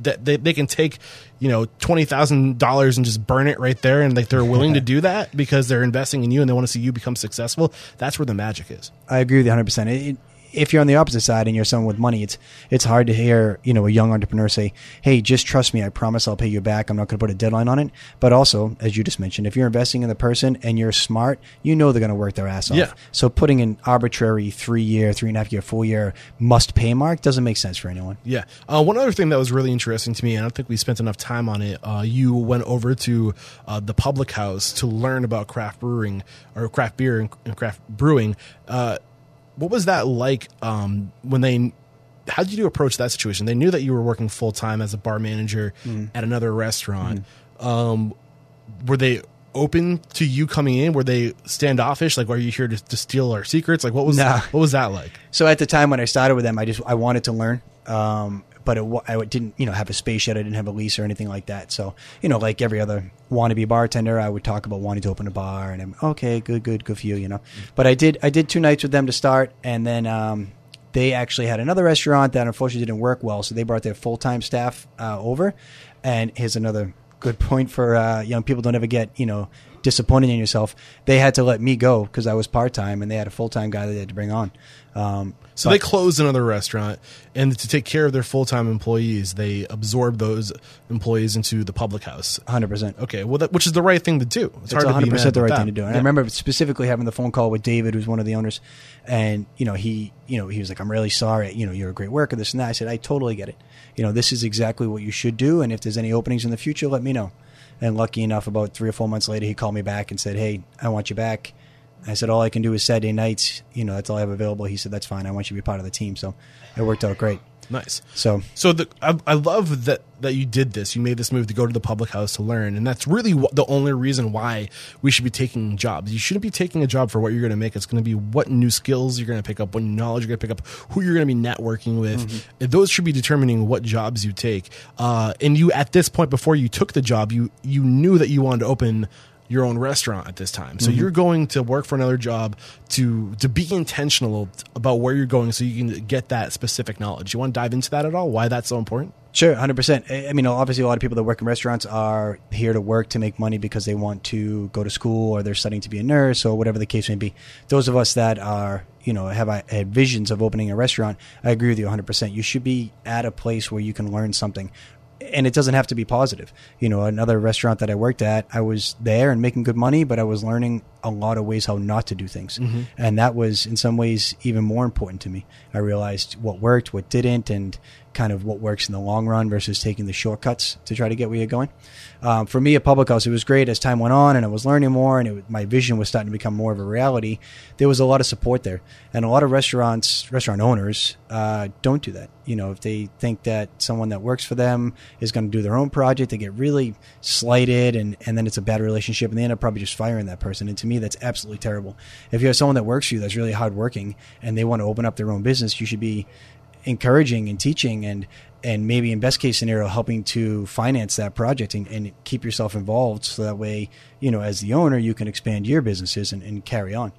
that they can take, you know, $20,000 and just burn it right there, and like they're willing to do that because they're investing in you and they want to see you become successful. That's where the magic is. I agree with you 100%. If you're on the opposite side and you're someone with money, it's hard to hear, you know, a young entrepreneur say, hey, just trust me. I promise I'll pay you back. I'm not going to put a deadline on it. But also, as you just mentioned, if you're investing in the person and you're smart, you know they're going to work their ass off. Yeah. So putting an arbitrary 3-year, 3.5-year, 4-year must pay mark doesn't make sense for anyone. Yeah. One other thing that was really interesting to me, and I don't think we spent enough time on it, you went over to the Public House to learn about craft brewing or craft beer and craft brewing. What was that like how did you approach that situation? They knew that you were working full time as a bar manager at another restaurant. Mm. Were they open to you coming in? Were they standoffish? Like, are you here to steal our secrets? Like, what was that like? So at the time when I started with them, I wanted to learn. But I didn't, you know, have a space yet. I didn't have a lease or anything like that. So, you know, like every other wannabe bartender, I would talk about wanting to open a bar, and I'm okay, good for you, you know. But I did 2 nights with them to start, and then they actually had another restaurant that unfortunately didn't work well, so they brought their full-time staff over. And here's another good point for young people: don't ever get, you know, disappointed in yourself. They had to let me go because I was part-time, and they had a full-time guy that they had to bring on. So they closed another restaurant, and to take care of their full-time employees, they absorbed those employees into the Public House. 100%. Okay. Well, which is the right thing to do. It's hard 100% to be mad the right thing to do. And I remember specifically having the phone call with David, who's one of the owners, and he was like, "I'm really sorry. You know, you're a great worker, this and that." I said, "I totally get it. You know, this is exactly what you should do. And if there's any openings in the future, let me know." And lucky enough, about 3 or 4 months later, he called me back and said, "Hey, I want you back. I said, all I can do is Saturday nights. You know, that's all I have available. He said, that's fine. I want you to be part of the team. So it worked out great. Nice. So I love that you did this. You made this move to go to the Public House to learn. And that's really the only reason why we should be taking jobs. You shouldn't be taking a job for what you're going to make. It's going to be what new skills you're going to pick up, what knowledge you're going to pick up, who you're going to be networking with. Mm-hmm. Those should be determining what jobs you take. And you, at this point, before you took the job, you knew that you wanted to open your own restaurant at this time. So you're going to work for another job to be intentional about where you're going so you can get that specific knowledge. You want to dive into that at all? Why that's so important? Sure, 100%. I mean, obviously a lot of people that work in restaurants are here to work to make money because they want to go to school or they're studying to be a nurse or whatever the case may be. Those of us that are, you know, have visions of opening a restaurant, I agree with you 100%. You should be at a place where you can learn something. And it doesn't have to be positive. You know, another restaurant that I worked at, I was there and making good money, but I was learning a lot of ways how not to do things. Mm-hmm. And that was in some ways even more important to me. I realized what worked, what didn't, and kind of what works in the long run versus taking the shortcuts to try to get where you're going. For me at Public House, it was great as time went on and I was learning more and my vision was starting to become more of a reality. There was a lot of support there. And a lot of restaurant owners don't do that. You know, if they think that someone that works for them is going to do their own project, they get really slighted and then it's a bad relationship and they end up probably just firing that person. And to me, that's absolutely terrible. If you have someone that works for you that's really hardworking and they want to open up their own business, you should be encouraging and teaching and maybe in best case scenario, helping to finance that project and keep yourself involved. So that way, you know, as the owner, you can expand your businesses and carry on.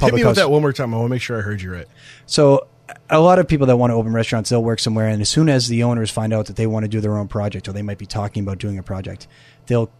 Hit me with that one more time. I want to make sure I heard you right. So a lot of people that want to open restaurants, they'll work somewhere. And as soon as the owners find out that they want to do their own project, or they might be talking about doing a project, they'll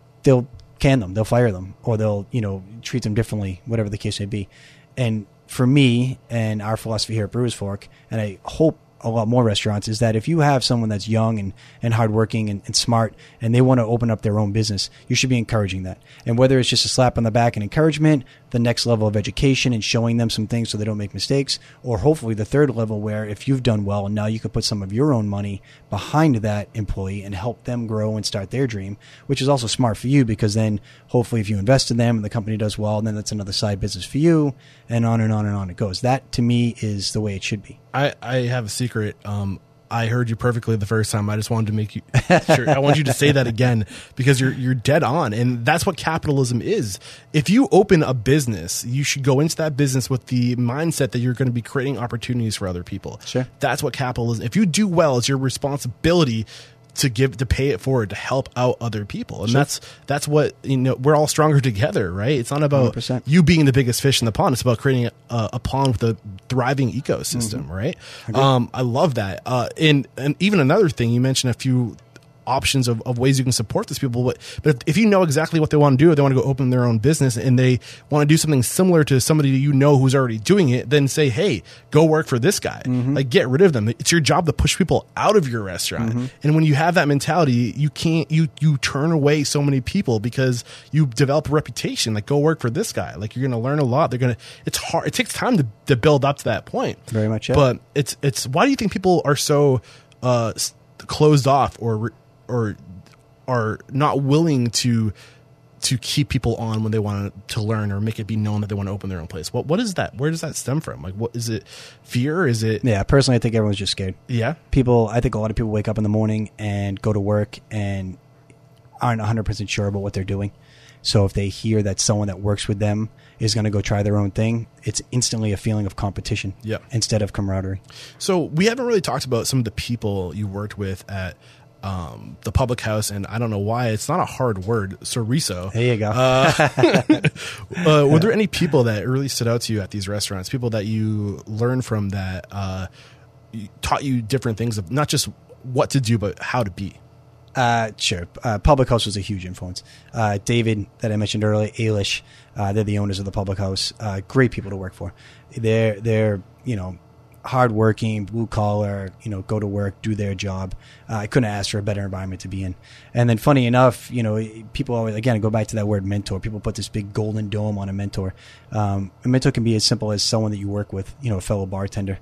can them, they'll fire them, or they'll, you know, treat them differently, whatever the case may be. And for me and our philosophy here at Brewer's Fork, and I hope a lot more restaurants, is that if you have someone that's young and hardworking and smart and they want to open up their own business, you should be encouraging that. And whether it's just a slap on the back and encouragement, the next level of education and showing them some things so they don't make mistakes, or hopefully the third level where if you've done well and now you can put some of your own money behind that employee and help them grow and start their dream, which is also smart for you because then hopefully if you invest in them and the company does well, then that's another side business for you, and on and on and on it goes. That to me is the way it should be. I have a secret. I heard you perfectly the first time. I just wanted to make you sure. I want you to say that again because you're dead on. And that's what capitalism is. If you open a business, you should go into that business with the mindset that you're going to be creating opportunities for other people. Sure. That's what capitalism. If you do well, it's your responsibility to pay it forward, to help out other people. And sure. That's what, you know, we're all stronger together, right? It's not about 100%. You being the biggest fish in the pond. It's about creating a pond with a thriving ecosystem, mm-hmm. right? I love that. And even another thing, you mentioned a few options of ways you can support these people. But if you know exactly what they want to do, if they want to go open their own business and they want to do something similar to somebody you know who's already doing it, then say, hey, go work for this guy. Mm-hmm. Like, get rid of them. It's your job to push people out of your restaurant. Mm-hmm. And when you have that mentality, you can't, you turn away so many people because you develop a reputation. Like, go work for this guy. Like, you're going to learn a lot. They're going to, it's hard. It takes time to build up to that point. Very much. Yeah. But it's, why do you think people are so closed off or are not willing to keep people on when they want to learn or make it be known that they want to open their own place? What is that? Where does that stem from? Like, what is it? Fear? Is it? Yeah. Personally, I think everyone's just scared. Yeah. I think a lot of people wake up in the morning and go to work and aren't 100% sure about what they're doing. So if they hear that someone that works with them is going to go try their own thing, it's instantly a feeling of competition instead of camaraderie. So we haven't really talked about some of the people you worked with at the Public House, and I don't know why it's not a hard word, Ceriso. There you go. Were there any people that really stood out to you at these restaurants, people that you learned from that taught you different things, of not just what to do but how to be? Sure. Public House was a huge influence. David, that I mentioned earlier, Eilish, they're the owners of the Public House. Great people to work for. They're you know, hardworking, blue collar, you know, go to work, do their job. I couldn't ask for a better environment to be in. And then funny enough, you know, people always, again, go back to that word mentor. People put this big golden dome on a mentor. A mentor can be as simple as someone that you work with, you know, a fellow bartender.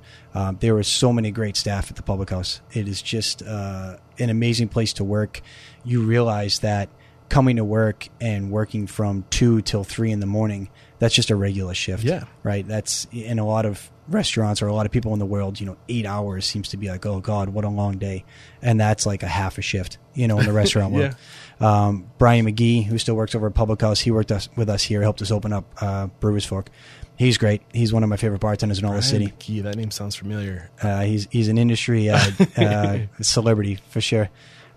There were so many great staff at the Public House. It is just an amazing place to work. You realize that coming to work and working from 2 till 3 in the morning, that's just a regular shift. Yeah. Right. That's in a lot of restaurants or a lot of people in the world, you know, 8 hours seems to be like, oh God, what a long day. And that's like a half a shift, you know, in the restaurant world. Yeah. Brian McGee, who still works over at Public House, he worked with us here, helped us open up Brewer's Fork. He's great. He's one of my favorite bartenders in all the city. McGee, that name sounds familiar. He's an industry celebrity for sure.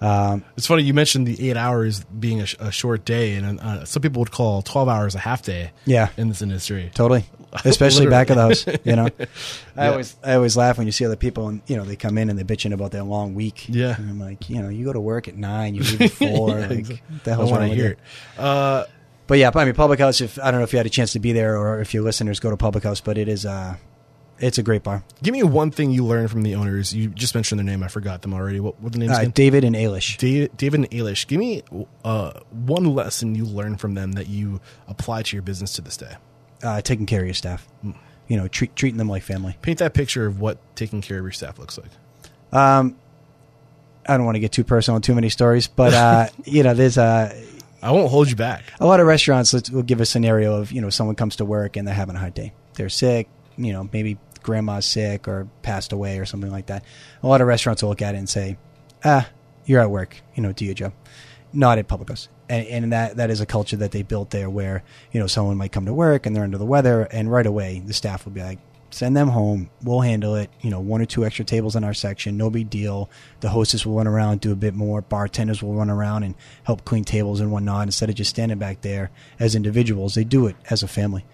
It's funny you mentioned the 8 hours being a short day, and some people would call 12 hours a half day. Yeah, in this industry, totally, especially back of the house. You know, I always laugh when you see other people, and you know they come in and they're bitching about their long week. Yeah, and I'm like, you know, you go to work at 9, you leave at 4. Yeah, like, what the hell's wrong with you? But yeah, I mean, Public House. If I don't know if you had a chance to be there, or if your listeners go to Public House, but it is it's a great bar. Give me one thing you learned from the owners. You just mentioned their name. I forgot them already. What the names? David and Eilish. David and Eilish. Give me one lesson you learned from them that you apply to your business to this day. Taking care of your staff. You know, treating them like family. Paint that picture of what taking care of your staff looks like. I don't want to get too personal and too many stories, but you know, there's I won't hold you back. A lot of restaurants will give a scenario of, you know, someone comes to work and they're having a hard day. They're sick. You know, maybe grandma's sick or passed away or something like that. A lot of restaurants will look at it and say, you're at work, you know, do your job. Not at Public House. And that is a culture that they built there where, you know, someone might come to work and they're under the weather, and right away the staff will be like, send them home. We'll handle it. You know, 1 or 2 extra tables in our section. No big deal. The hostess will run around, do a bit more. Bartenders will run around and help clean tables and whatnot. Instead of just standing back there as individuals, they do it as a family.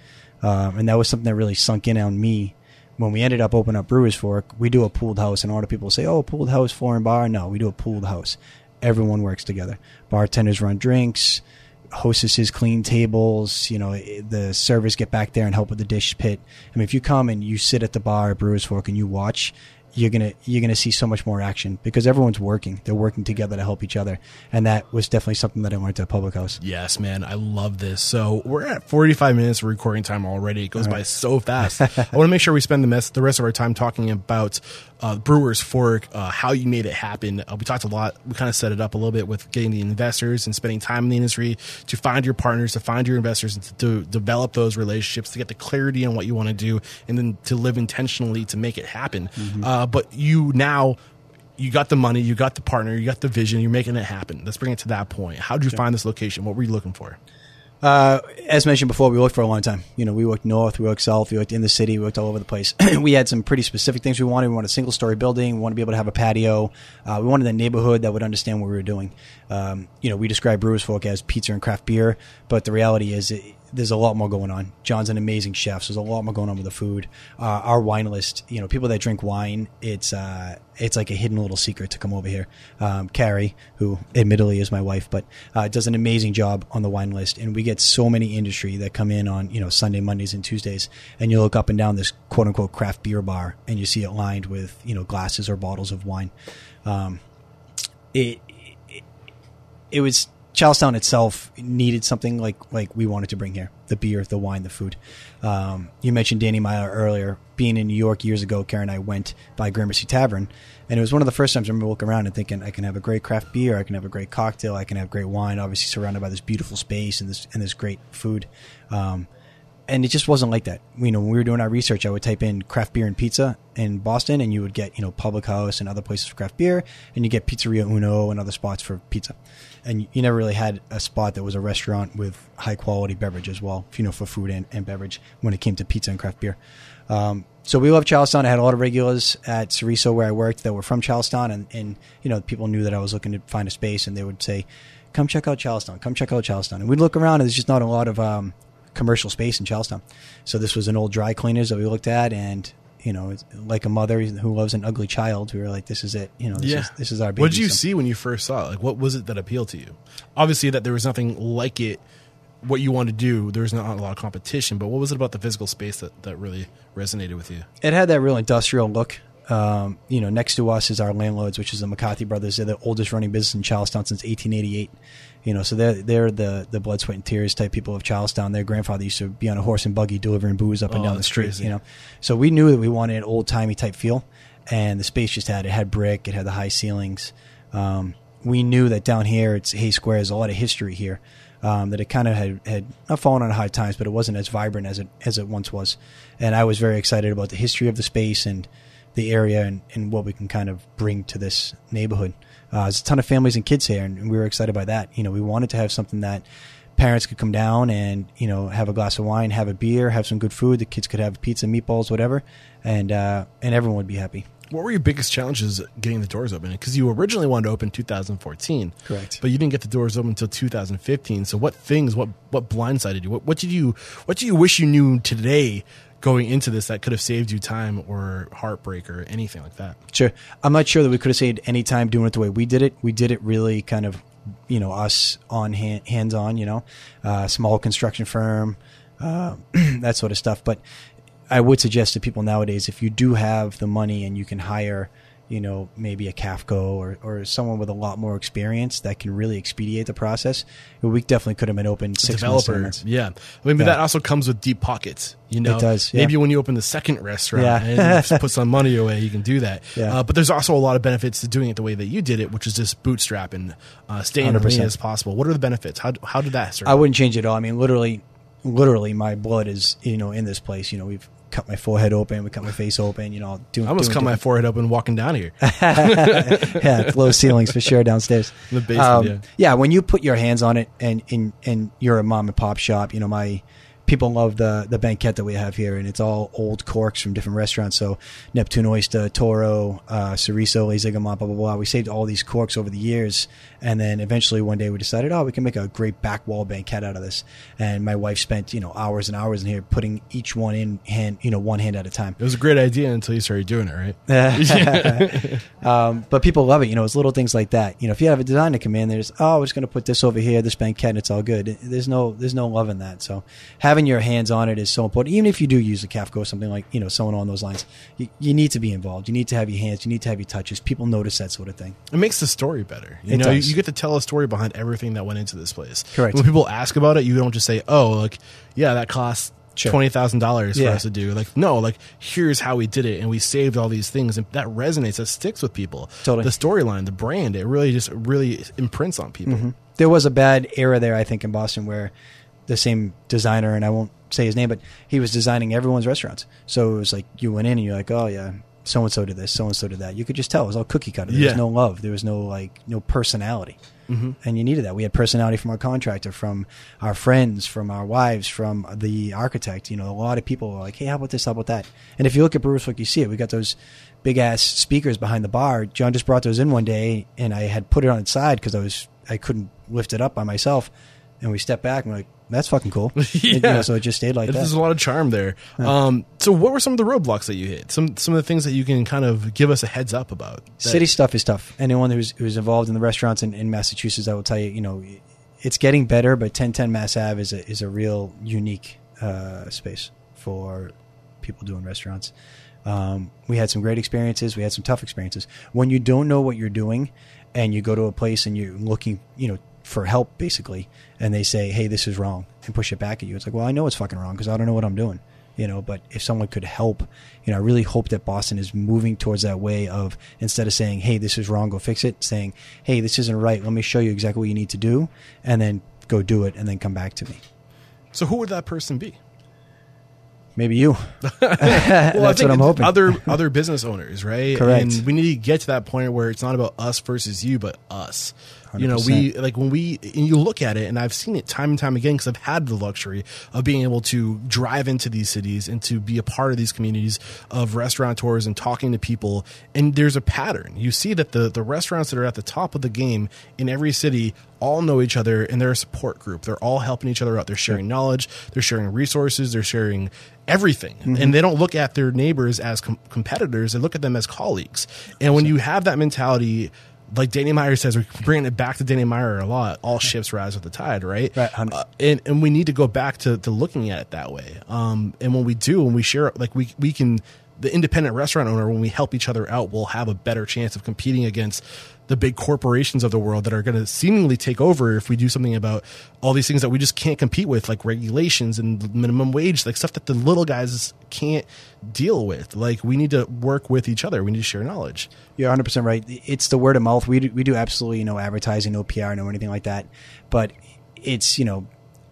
And that was something that really sunk in on me. When we ended up opening up Brewer's Fork, we do a pooled house, and a lot of people say, oh, pooled house, floor and bar. No, we do a pooled house. Everyone works together. Bartenders run drinks. Hostesses clean tables, you know, the servers get back there and help with the dish pit. I mean, if you come and you sit at the bar at Brewer's Fork and you watch, you're gonna see so much more action because everyone's working. They're working together to help each other, and that was definitely something that I learned at Public House. Yes, man, I love this. So we're at 45 minutes of recording time already. It goes by so fast. I want to make sure we spend the rest of our time talking about Brewer's Fork, how you made it happen. We talked a lot. We kind of set it up a little bit with getting the investors and spending time in the industry to find your partners, to find your investors, and to develop those relationships, to get the clarity on what you want to do, and then to live intentionally to make it happen. Mm-hmm. But you got the money, you got the partner, you got the vision, you're making it happen. Let's bring it to that point. How did you find this location? What were you looking for? As mentioned before, we worked for a long time. You know, we worked north, we worked south, we worked in the city, we worked all over the place. We had some pretty specific things we wanted. We wanted a single-story building. We wanted to be able to have a patio. We wanted a neighborhood that would understand what we were doing. You know, we describe Brewer's Fork as pizza and craft beer, but the reality is there's a lot more going on. John's an amazing chef, so there's a lot more going on with the food. Our wine list, you know, people that drink wine, it's like a hidden little secret to come over here. Carrie, who admittedly is my wife, but does an amazing job on the wine list. And we get so many industry that come in on, you know, Sunday, Mondays, and Tuesdays, and you look up and down this quote-unquote craft beer bar, and you see it lined with, you know, glasses or bottles of wine. It was... Charlestown itself needed something like we wanted to bring here, the beer, the wine, the food. You mentioned Danny Meyer earlier. Being in New York years ago, Karen and I went by Gramercy Tavern, and it was one of the first times I remember looking around and thinking, I can have a great craft beer, I can have a great cocktail, I can have great wine, obviously surrounded by this beautiful space and this great food. And it just wasn't like that. You know, when we were doing our research, I would type in craft beer and pizza in Boston, and you would get, you know, Public House and other places for craft beer, and you get Pizzeria Uno and other spots for pizza. And you never really had a spot that was a restaurant with high-quality beverage as well, you know, for food and beverage when it came to pizza and craft beer. So we love Charlestown. I had a lot of regulars at Ceriso where I worked that were from Charlestown, and you know, people knew that I was looking to find a space, and they would say, come check out Charlestown, come check out Charlestown. And we'd look around, and there's just not a lot of... commercial space in Charlestown. So this was an old dry cleaners that we looked at, and you know, it's like a mother who loves an ugly child, we were like, this is it, you know, this is our baby. What did you see when you first saw it? Like, what was it that appealed to you? Obviously that there was nothing like it, what you wanted to do, there was not a lot of competition, but what was it about the physical space that really resonated with you? It had that real industrial look. You know, next to us is our landlords, which is the McCarthy brothers. They're the oldest running business in Charlestown since 1888. You know, so they're the blood, sweat, and tears type people of Charlestown. Their grandfather used to be on a horse and buggy delivering booze up and down the street. Crazy. You know, so we knew that we wanted an old timey type feel, and the space just had brick, it had the high ceilings. we knew that down here, it's Hay Square, there's a lot of history here, that it kind of had not fallen on hard times, but it wasn't as vibrant as it once was. And I was very excited about the history of the space and the area and what we can kind of bring to this neighborhood. There's a ton of families and kids here, and we were excited by that. You know, we wanted to have something that parents could come down and, you know, have a glass of wine, have a beer, have some good food. The kids could have pizza, meatballs, whatever, and everyone would be happy. What were your biggest challenges getting the doors open? Because you originally wanted to open 2014. Correct. But you didn't get the doors open until 2015. So what things, what blindsided you? What do you wish you knew today going into this that could have saved you time or heartbreak or anything like that? Sure. I'm not sure that we could have saved any time doing it the way we did it. We did it really kind of, you know, us on hands on, you know, small construction firm, that sort of stuff. But I would suggest to people nowadays, if you do have the money and you can hire, you know, maybe a CAFCO or someone with a lot more experience that can really expedite the process, we definitely could have been open 6 months. Yeah. I mean, but that also comes with deep pockets, you know. It does. Yeah. Maybe when you open the second restaurant and just put some money away, you can do that. Yeah. But there's also a lot of benefits to doing it the way that you did it, which is just bootstrapping, staying as lean as possible. What are the benefits? How did that start? I wouldn't change it at all. I mean, literally my blood is, you know, in this place. You know, we've cut my forehead open, we cut my face open, you know, I almost cut my forehead open walking down here. Yeah, it's low ceilings for sure downstairs. The basement, yeah, when you put your hands on it and you're a mom and pop shop, you know, my people love the banquette that we have here, and it's all old corks from different restaurants. So Neptune Oyster, Toro, Ceriso, Le Zygomate, blah, blah, blah. We saved all these corks over the years. And then eventually one day we decided, we can make a great back wall banquette out of this. And my wife spent, you know, hours and hours in here putting each one in hand, you know, one hand at a time. It was a great idea until you started doing it, right? But people love it. You know, it's little things like that. You know, if you have a designer come in, there's, we're just going to put this over here, this banquette, and it's all good. There's no love in that. So having your hands on it is so important. Even if you do use a CAFCO or something like, you know, someone on those lines, you need to be involved. You need to have your hands. You need to have your touches. People notice that sort of thing. It makes the story better. You know, you get to tell a story behind everything that went into this place. Correct. When people ask about it, you don't just say, that cost $20,000 for us to do. Here's how we did it, and we saved all these things, and that resonates. That sticks with people. Totally. The storyline, the brand, it really imprints on people. Mm-hmm. There was a bad era there, I think, in Boston where the same designer, and I won't say his name, but he was designing everyone's restaurants. So it was like, you went in and you're like, so-and-so did this, so-and-so did that. You could just tell it was all cookie cutter. There was no love. There was no personality. Mm-hmm. And you needed that. We had personality from our contractor, from our friends, from our wives, from the architect. You know, a lot of people were like, hey, how about this? How about that? And if you look at Brewer's Fork, you see it. We got those big ass speakers behind the bar. John just brought those in one day, and I had put it on its side because I couldn't lift it up by myself. And we stepped back and we're like, that's fucking cool. You know, so it just stayed like that. There's a lot of charm there. Yeah. So what were some of the roadblocks that you hit? Some of the things that you can kind of give us a heads up about? City stuff is tough. Anyone who's involved in the restaurants in Massachusetts, I will tell you, you know, it's getting better, but 1010 Mass Ave is a real unique space for people doing restaurants. We had some great experiences. We had some tough experiences. When you don't know what you're doing and you go to a place and you're looking, you know, for help basically, and they say, hey, this is wrong, and push it back at you, it's like, well, I know it's fucking wrong because I don't know what I'm doing, you know. But if someone could help, you know, I really hope that Boston is moving towards that way of, instead of saying, hey, this is wrong, go fix it, saying, hey, this isn't right, let me show you exactly what you need to do, and then go do it, and then come back to me. So who would that person be? Maybe you. That's what I'm hoping. Other business owners, right? Correct. And we need to get to that point where it's not about us versus you, but us. 100%. You know, you look at it, and I've seen it time and time again because I've had the luxury of being able to drive into these cities and to be a part of these communities of restaurateurs and talking to people. And there's a pattern. You see that the restaurants that are at the top of the game in every city all know each other, and they're a support group. They're all helping each other out. They're sharing knowledge. They're sharing resources. They're sharing everything. Mm-hmm. And they don't look at their neighbors as competitors. They look at them as colleagues. And when you have that mentality, like Danny Meyer says, we're bringing it back to Danny Meyer a lot. All ships rise with the tide, right? Right. And we need to go back to looking at it that way. And when we do, when we share, like we can the independent restaurant owner, when we help each other out, we'll have a better chance of competing against the big corporations of the world that are going to seemingly take over if we do something about all these things that we just can't compete with, like regulations and minimum wage, like stuff that the little guys can't deal with. Like, we need to work with each other. We need to share knowledge. You're 100% right. It's the word of mouth. We do absolutely no advertising, no PR, no anything like that. But it's, you know,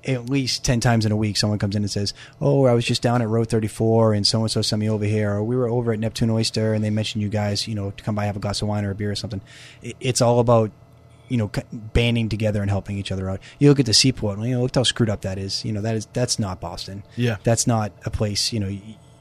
at least 10 times in a week, someone comes in and says, oh, I was just down at Road 34 and so-and-so sent me over here. Or we were over at Neptune Oyster and they mentioned you guys, you know, to come by, have a glass of wine or a beer or something. It's all about, you know, banding together and helping each other out. You look at the seaport, you know, look how screwed up that is. You know, that's not Boston. Yeah. That's not a place, you know,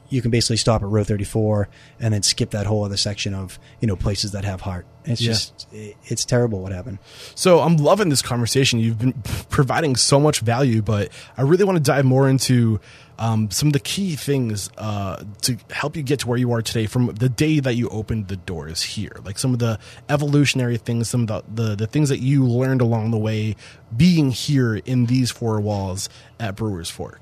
you can basically stop at Road 34 and then skip that whole other section of, you know, places that have heart. It's just, it's terrible what happened. So I'm loving this conversation. You've been providing so much value, but I really want to dive more into some of the key things to help you get to where you are today from the day that you opened the doors here. Like some of the evolutionary things, some of the things that you learned along the way being here in these four walls at Brewer's Fork.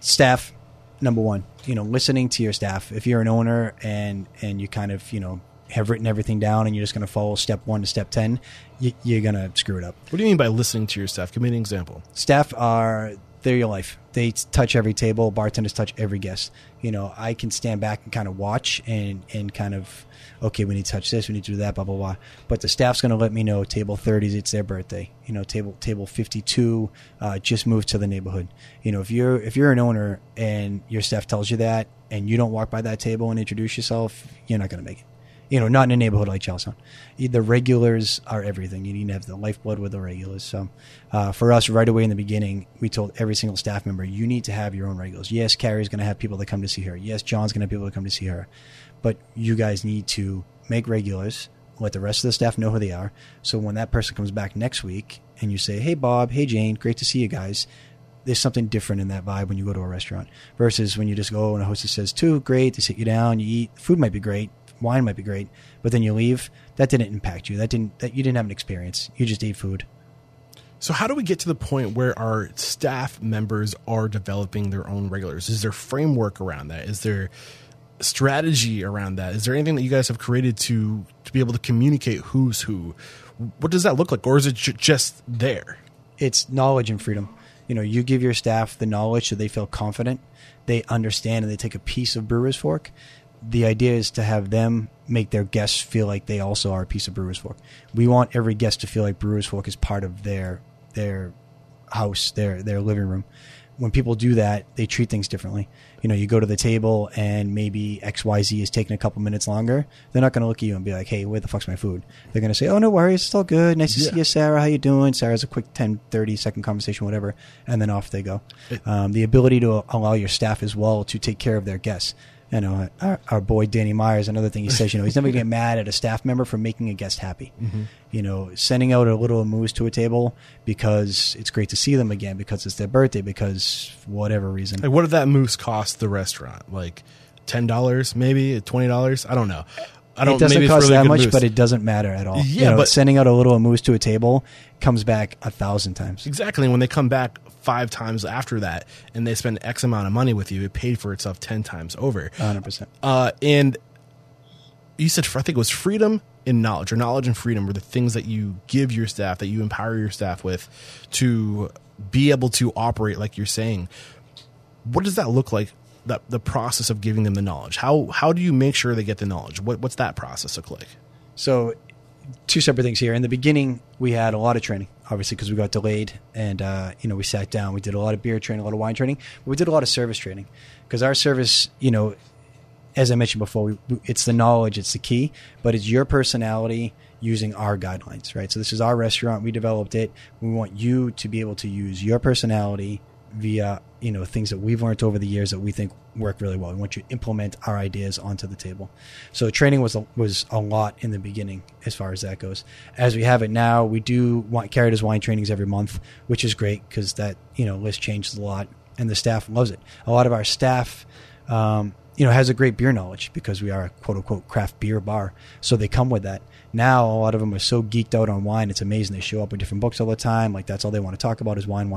Staff. Number one, you know, listening to your staff. If you're an owner and you kind of, you know, have written everything down and you're just going to follow step 1 to step 10, you're going to screw it up. What do you mean by listening to your staff? Give me an example. Staff are, they're your life. They touch every table. Bartenders touch every guest. You know, I can stand back and kind of watch and kind of, okay, we need to touch this. We need to do that, blah, blah, blah. But the staff's going to let me know table 30s, it's their birthday. You know, table 52, just moved to the neighborhood. You know, if you're an owner and your staff tells you that and you don't walk by that table and introduce yourself, you're not going to make it. You know, not in a neighborhood like Charlestown. The regulars are everything. You need to have the lifeblood with the regulars. So for us, right away in the beginning, we told every single staff member, you need to have your own regulars. Yes, Carrie's going to have people that come to see her. Yes, John's going to have people that come to see her. But you guys need to make regulars, let the rest of the staff know who they are. So when that person comes back next week and you say, hey, Bob, hey, Jane, great to see you guys. There's something different in that vibe when you go to a restaurant versus when you just go and a hostess says, too, great. They sit you down, you eat. Food might be great. Wine might be great, but then you leave. That didn't impact you. That you didn't have an experience. You just ate food. So how do we get to the point where our staff members are developing their own regulars? Is there framework around that? Is there strategy around that? Is there anything that you guys have created to be able to communicate who's who? What does that look like? Or is it just there? It's knowledge and freedom. You know, you give your staff the knowledge so they feel confident, they understand, and they take a piece of Brewer's Fork. The idea is to have them make their guests feel like they also are a piece of Brewer's Fork. We want every guest to feel like Brewer's Fork is part of their house, their living room. When people do that, they treat things differently. You know, you go to the table and maybe XYZ is taking a couple minutes longer. They're not going to look at you and be like, hey, where the fuck's my food? They're going to say, oh, no worries. It's all good. Nice to see you, Sarah. How you doing? Sarah's a quick 10, 30-second conversation, whatever. And then off they go. The ability to allow your staff as well to take care of their guests. You know, our boy Danny Meyer is another thing he says, you know, he's never going to get mad at a staff member for making a guest happy. Mm-hmm. You know, sending out a little amuse to a table because it's great to see them again, because it's their birthday, because whatever reason. Like, what did that moose cost the restaurant? Like $10 maybe, $20? I don't know. It doesn't maybe cost really that much, moose. But it doesn't matter at all. Yeah, you know, but sending out a little amuse to a table comes back 1,000 times. Exactly. And when they come back 5 times after that and they spend X amount of money with you, it paid for itself 10 times over. 100%. And you said, I think it was freedom and knowledge, or knowledge and freedom were the things that you give your staff, that you empower your staff with to be able to operate like you're saying. What does that look like? The process of giving them the knowledge. How do you make sure they get the knowledge? What's that process look like? So, two separate things here. In the beginning, we had a lot of training, obviously, because we got delayed, and you know, we sat down. We did a lot of beer training, a lot of wine training. But we did a lot of service training because our service, you know, as I mentioned before, it's the knowledge, it's the key, but it's your personality using our guidelines, right? So this is our restaurant. We developed it. We want you to be able to use your personality via, you know, things that we've learned over the years that we think work really well. We want you to implement our ideas onto the table. So training was a lot in the beginning as far as that goes. As we have it now, we do want Carrie does wine trainings every month, which is great because that, you know, list changes a lot and the staff loves it. A lot of our staff, you know, has a great beer knowledge because we are a quote unquote craft beer bar. So they come with that. Now, a lot of them are so geeked out on wine. It's amazing. They show up with different books all the time. Like, that's all they want to talk about is wine,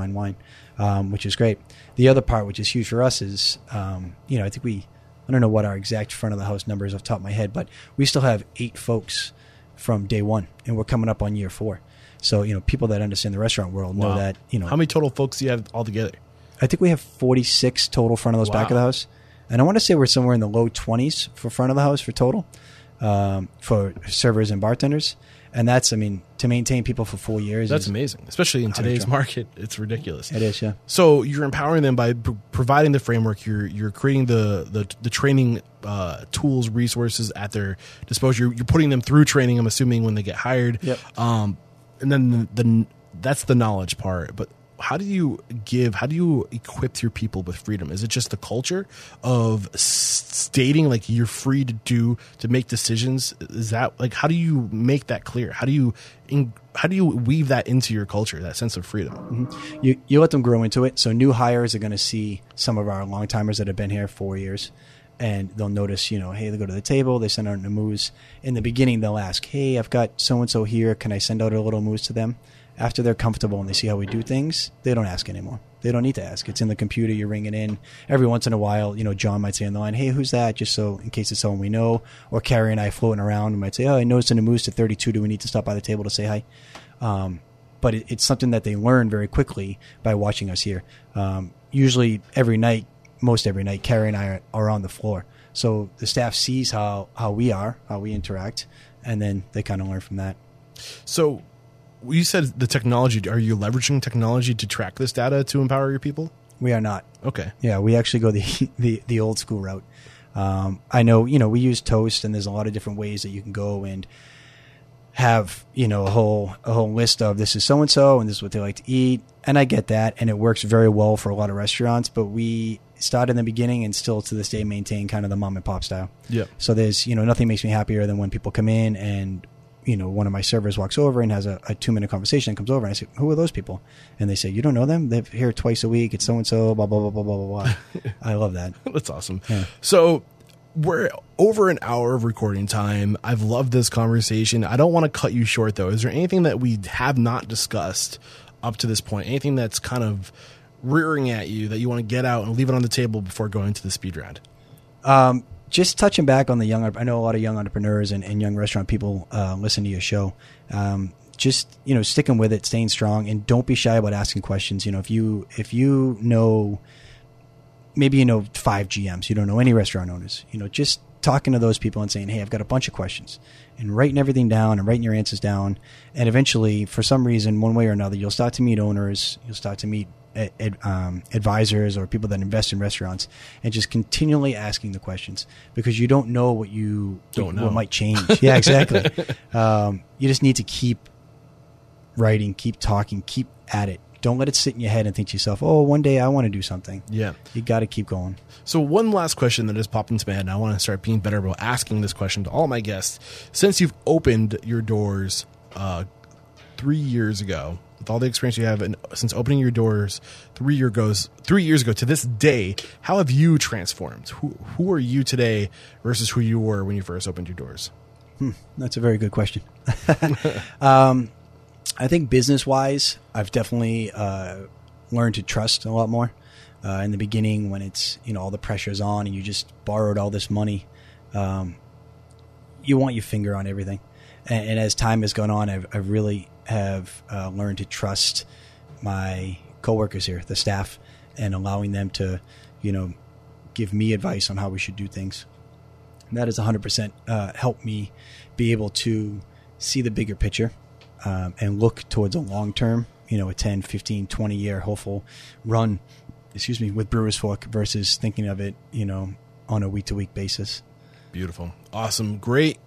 which is great. The other part, which is huge for us is, you know, I think we I don't know what our exact front of the house number is off the top of my head, but we still have 8 folks from day one, and we're coming up on year 4. So, you know, people that understand the restaurant world know that, you know. How many total folks do you have altogether? I think we have 46 total front of those back of the house. And I want to say we're somewhere in the low 20s for front of the house for total, for servers and bartenders. And that's, I mean, to maintain people for 4 years. That's amazing, especially in today's market. It's ridiculous. It is, yeah. So you're empowering them by providing the framework. You're creating the training tools, resources at their disposal. You're putting them through training, I'm assuming, when they get hired. Yep. And then that's the knowledge part. But how do you equip your people with freedom? Is it just the culture of stating like you're free to make decisions? Is that like, how do you make that clear? How do you weave that into your culture, that sense of freedom? Mm-hmm. You let them grow into it. So new hires are going to see some of our long timers that have been here 4 years, and they'll notice, you know, hey, they go to the table, they send out a mousse. In the beginning, they'll ask, hey, I've got so-and-so here. Can I send out a little mousse to them? After they're comfortable and they see how we do things, they don't ask anymore. They don't need to ask. It's in the computer. You ring it in. Every once in a while, you know, John might say on the line, hey, who's that? Just so in case it's someone we know. Or Carrie and I floating around might say, oh, I noticed in a mousse to 32. Do we need to stop by the table to say hi? But it's something that they learn very quickly by watching us here. Usually every night, most every night, Carrie and I are on the floor. So the staff sees how we interact, and then they kind of learn from that. So you said the technology. Are you leveraging technology to track this data to empower your people? We are not. Okay. Yeah, we actually go the old school route. I know, you know, we use Toast, and there's a lot of different ways that you can go and have, you know, a whole list of this is so-and-so, and this is what they like to eat. And I get that, and it works very well for a lot of restaurants, but we started in the beginning and still to this day maintain kind of the mom and pop style. Yeah. So there's, you know, nothing makes me happier than when people come in and, you know, one of my servers walks over and has a 2-minute conversation and comes over and I say, who are those people? And they say, you don't know them? They're here twice a week. It's so-and-so, blah, blah, blah, blah, blah, blah, blah. I love that. That's awesome. Yeah. So we're over an hour of recording time. I've loved this conversation. I don't want to cut you short though. Is there anything that we have not discussed up to this point? Anything that's kind of rearing at you that you want to get out and leave it on the table before going to the speed round? Just touching back on the young, I know a lot of young entrepreneurs and young restaurant people listen to your show. Just, you know, sticking with it, staying strong, and don't be shy about asking questions. You know, if you know, maybe you know 5 GMs, you don't know any restaurant owners, you know, just talking to those people and saying, hey, I've got a bunch of questions, and writing everything down and writing your answers down. And eventually, for some reason, one way or another, you'll start to meet owners, you'll start to meet advisors or people that invest in restaurants, and just continually asking the questions, because you don't know what you don't know, what might change. Yeah, exactly. You just need to keep writing, keep talking, keep at it. Don't let it sit in your head and think to yourself, oh, one day I want to do something. Yeah. You got to keep going. So one last question that just popped into my head, and I want to start being better about asking this question to all my guests. Since you've opened your doors 3 years ago, with all the experience you have, and since opening your doors 3 years ago to this day, how have you transformed? Who are you today versus who you were when you first opened your doors? That's a very good question. I think business-wise, I've definitely learned to trust a lot more. In the beginning, when it's, you know, all the pressure's on and you just borrowed all this money, you want your finger on everything. And as time has gone on, I've really have learned to trust my coworkers here, the staff, and allowing them to, you know, give me advice on how we should do things. And that has 100% helped me be able to see the bigger picture and look towards a long term, you know, a 10, 15, 20 year hopeful run, with Brewer's Fork versus thinking of it, you know, on a week to week basis. Beautiful. Awesome. Great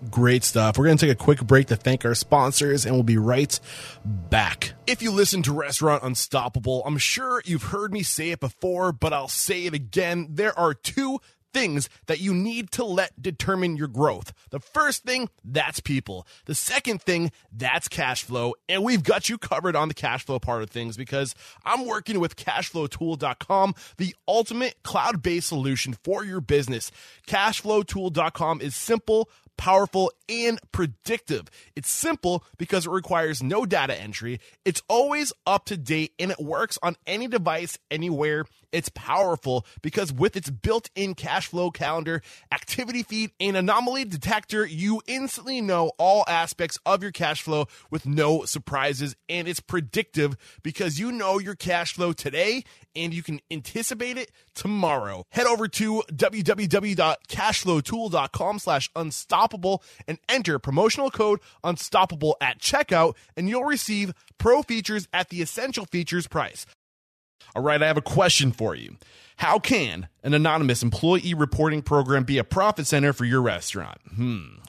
stuff. We're going to take a quick break to thank our sponsors, and we'll be right back. If you listen to Restaurant Unstoppable, I'm sure you've heard me say it before, but I'll say it again. There are 2 things that you need to let determine your growth. The first thing, that's people. The second thing, that's cash flow. And we've got you covered on the cash flow part of things, because I'm working with CashflowTool.com, the ultimate cloud-based solution for your business. CashflowTool.com is simple, powerful, and predictive. It's simple because it requires no data entry. It's always up to date, and it works on any device, anywhere. It's powerful because with its built-in cash flow calendar, activity feed, and anomaly detector, you instantly know all aspects of your cash flow with no surprises. And it's predictive because you know your cash flow today and you can anticipate it tomorrow. Head over to www.cashflowtool.com/unstoppable and enter promotional code unstoppable at checkout, and you'll receive pro features at the essential features price. All right, I have a question for you. How can an anonymous employee reporting program be a profit center for your restaurant?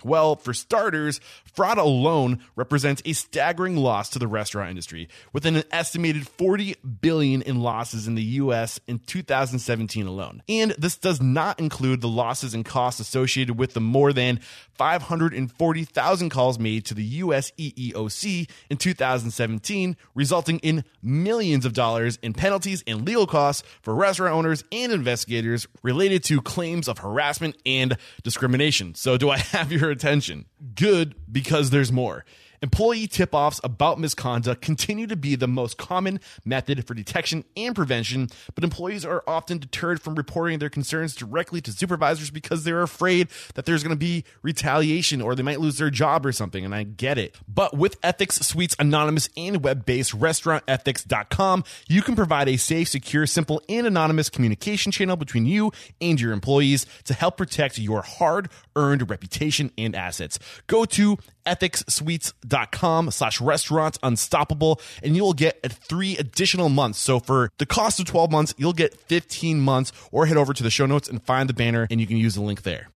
Well, for starters, fraud alone represents a staggering loss to the restaurant industry, with an estimated $40 billion in losses in the U.S. in 2017 alone. And this does not include the losses and costs associated with the more than 540,000 calls made to the U.S. EEOC in 2017, resulting in millions of dollars in penalties and legal costs for restaurant owners and investigators related to claims of harassment and discrimination. So do I have your attention? Good, because there's more. Employee tip-offs about misconduct continue to be the most common method for detection and prevention, but employees are often deterred from reporting their concerns directly to supervisors because they're afraid that there's going to be retaliation or they might lose their job or something, and I get it. But with Ethics Suite's anonymous and web-based RestaurantEthics.com, you can provide a safe, secure, simple, and anonymous communication channel between you and your employees to help protect your hard-earned reputation and assets. Go to ethicssuites.com/restaurants unstoppable and you'll get 3 additional months. So for the cost of 12 months, you'll get 15 months, or head over to the show notes and find the banner and you can use the link there.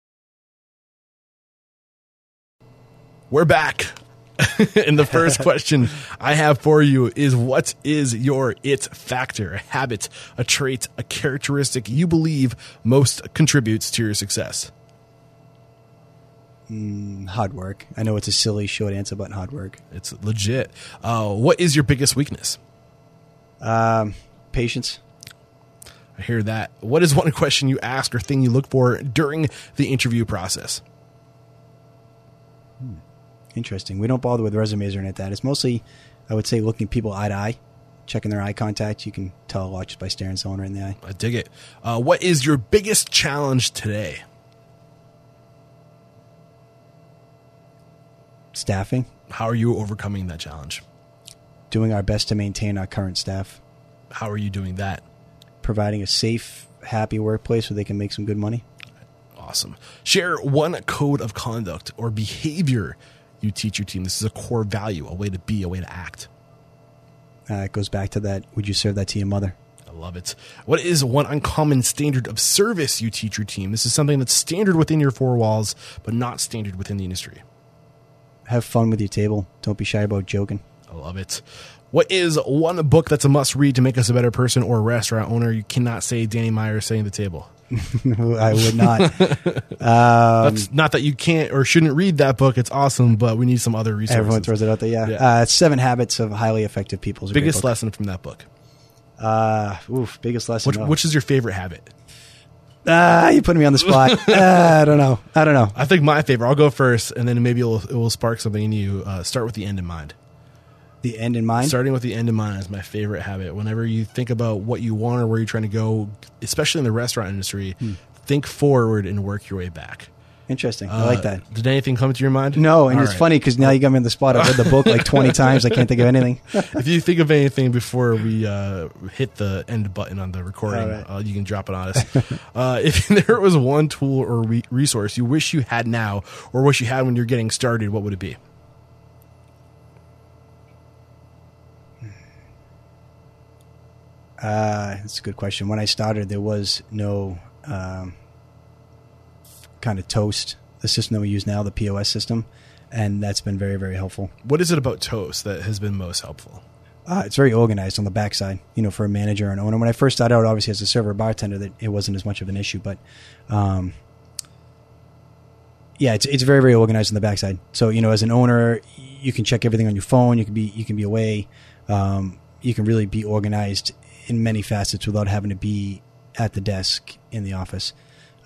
We're back. And the first question I have for you is, what is your it factor? A habit, a trait, a characteristic you believe most contributes to your success? Hard work. I know it's a silly short answer, but hard work. It's legit. What is your biggest weakness? Patience. I hear that. What is one question you ask or thing you look for during the interview process? Interesting. We don't bother with resumes or anything like that. It's mostly, I would say, looking people eye to eye, checking their eye contact. You can tell a lot just by staring someone right in the eye. I dig it. What is your biggest challenge today? Staffing. How are you overcoming that challenge? Doing our best to maintain our current staff. How are you doing that? Providing a safe, happy workplace where they can make some good money. Awesome. Share one code of conduct or behavior you teach your team. This is a core value, a way to be, a way to act. It goes back to that. Would you serve that to your mother? I love it. What is one uncommon standard of service you teach your team? This is something that's standard within your four walls, but not standard within the industry. Have fun with your table. Don't be shy about joking. I love it. What is one book that's a must read to make us a better person or a restaurant owner? You cannot say Danny Meyer Setting the Table. I would not. That's not that you can't or shouldn't read that book. It's awesome, but we need some other resources. Everyone throws it out there. Yeah. 7 Habits of Highly Effective People. Biggest lesson from that book. Biggest lesson. Which is your favorite habit? You put me on the spot. I don't know. I think my favorite. I'll go first, and then maybe it will spark something in you. Start with the end in mind. The end in mind? Starting with the end in mind is my favorite habit. Whenever you think about what you want or where you're trying to go, especially in the restaurant industry, think forward and work your way back. Interesting. I like that. Did anything come to your mind? No, and All right. It's funny because now you got me on the spot. I've read the book like 20 times. I can't think of anything. If you think of anything before we hit the end button on the recording, right, you can drop it on us. If there was one tool or resource you wish you had now or wish you had when you're getting started, what would it be? That's a good question. When I started, there was no... kind of Toast, the system that we use now, the POS system, and that's been very, very helpful. What is it about Toast that has been most helpful? It's very organized on the backside, for a manager or an owner. When I first started out, obviously as a server or bartender, that it wasn't as much of an issue, but it's very, very organized on the backside. So as an owner, you can check everything on your phone. You can be away. You can really be organized in many facets without having to be at the desk in the office.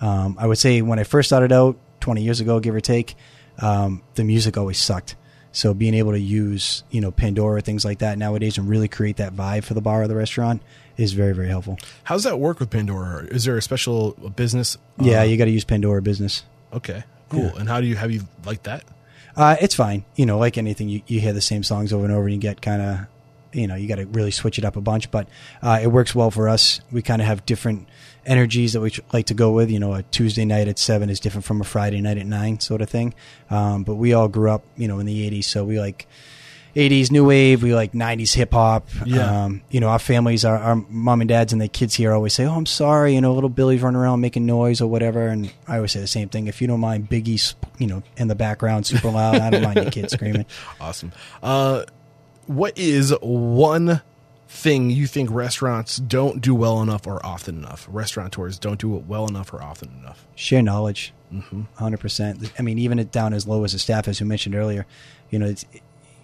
I would say when I first started out, 20 years ago, give or take, the music always sucked. So being able to use, you know, Pandora, things like that nowadays, and really create that vibe for the bar or the restaurant is very, very helpful. How does that work with Pandora? Is there a special business? Yeah, you got to use Pandora Business. Okay, cool. Yeah. And how do you, have you liked that? It's fine. You know, like anything, you hear the same songs over and over, and you get kind of, you know, you got to really switch it up a bunch, but it works well for us. We kind of have different energies that we like to go with. You know, a Tuesday night at 7 is different from a Friday night at 9 sort of thing. But we all grew up, you know, in the 80s. So we like 80s new wave. We like 90s hip hop. Yeah. You know, our families, our mom and dads and the kids here always say, oh, I'm sorry. You know, little Billy's running around making noise or whatever. And I always say the same thing. If you don't mind Biggie's, you know, in the background, super loud, I don't mind your kids screaming. Awesome. What is one thing you think restaurants don't do well enough or often enough? Restaurateurs don't do it well enough or often enough. Share knowledge. 100%. I mean, even it down as low as the staff, as we mentioned earlier, you know, it's,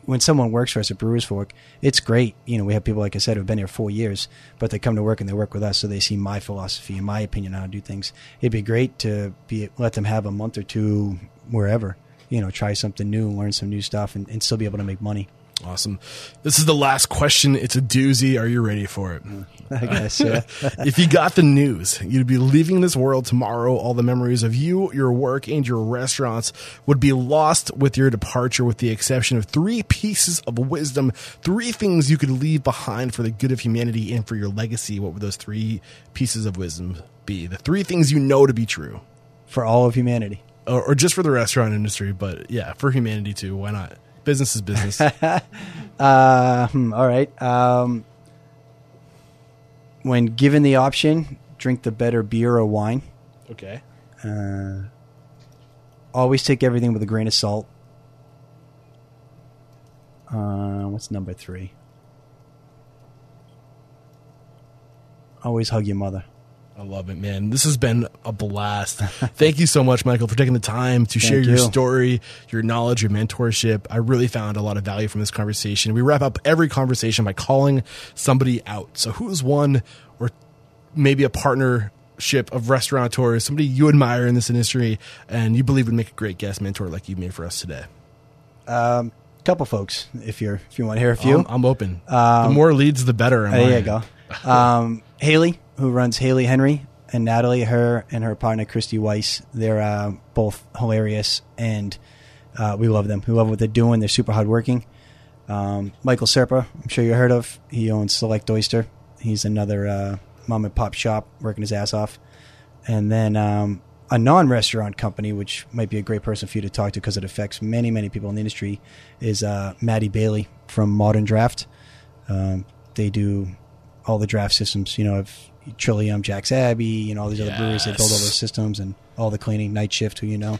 when someone works for us at Brewer's Fork, it's great. You know, we have people, like I said, who've been here 4 years, but they come to work and they work with us. So they see my philosophy and my opinion on how to do things. It'd be great to let them have a month or two wherever, you know, try something new, learn some new stuff, and still be able to make money. Awesome. This is the last question. It's a doozy. Are you ready for it? I guess, yeah. If you got the news, you'd be leaving this world tomorrow. All the memories of you, your work, and your restaurants would be lost with your departure, with the exception of 3 pieces of wisdom, 3 things you could leave behind for the good of humanity and for your legacy. What would those 3 pieces of wisdom be? The 3 things you know to be true. For all of humanity. Or just for the restaurant industry, but yeah, for humanity too. Why not? Business is business. All right. When given the option, drink the better beer or wine. Okay. Always take everything with a grain of salt. What's number 3? Always hug your mother. I love it, man. This has been a blast. Thank you so much, Michael, for taking the time to share your story, your knowledge, your mentorship. I really found a lot of value from this conversation. We wrap up every conversation by calling somebody out. So who's one or maybe a partnership of restaurateurs, somebody you admire in this industry and you believe would make a great guest mentor like you made for us today? Couple folks, if you want to hear a few. I'm open. The more leads, the better. There you go. Haley, who runs Haley Henry, and Natalie, her and her partner, Christy Weiss. They're both hilarious, and we love them. We love what they're doing. They're super hardworking. Michael Serpa, I'm sure you heard of. He owns Select Oyster. He's another mom and pop shop working his ass off. And then a non-restaurant company, which might be a great person for you to talk to because it affects many, many people in the industry, is Maddie Bailey from Modern Draft. They do all the draft systems, you know, of Trillium, Jack's Abbey, you know, all these other breweries. They build all those systems and all the cleaning, Night Shift, who you know.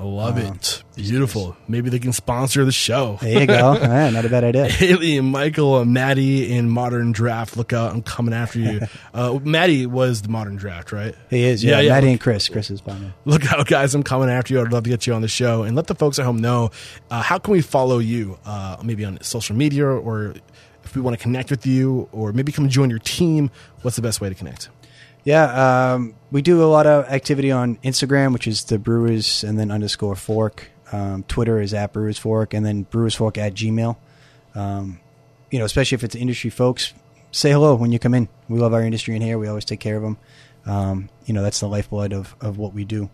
I love it. Beautiful. Maybe they can sponsor the show. There you go. Yeah, not a bad idea. Haley and Michael, Maddie in Modern Draft. Look out. I'm coming after you. Maddie was the Modern Draft, right? He is. Yeah. Maddie and Chris. Chris is by me. Look out, guys. I'm coming after you. I'd love to get you on the show. And let the folks at home know, how can we follow you? Maybe on social media, or if we want to connect with you or maybe come join your team, what's the best way to connect? Yeah, we do a lot of activity on Instagram, which is the Brewers and then _Fork. Twitter is @BrewersFork, and then BrewersFork @Gmail. You know, especially if it's industry folks, say hello when you come in. We love our industry in here. We always take care of them. You know, that's the lifeblood of what we do.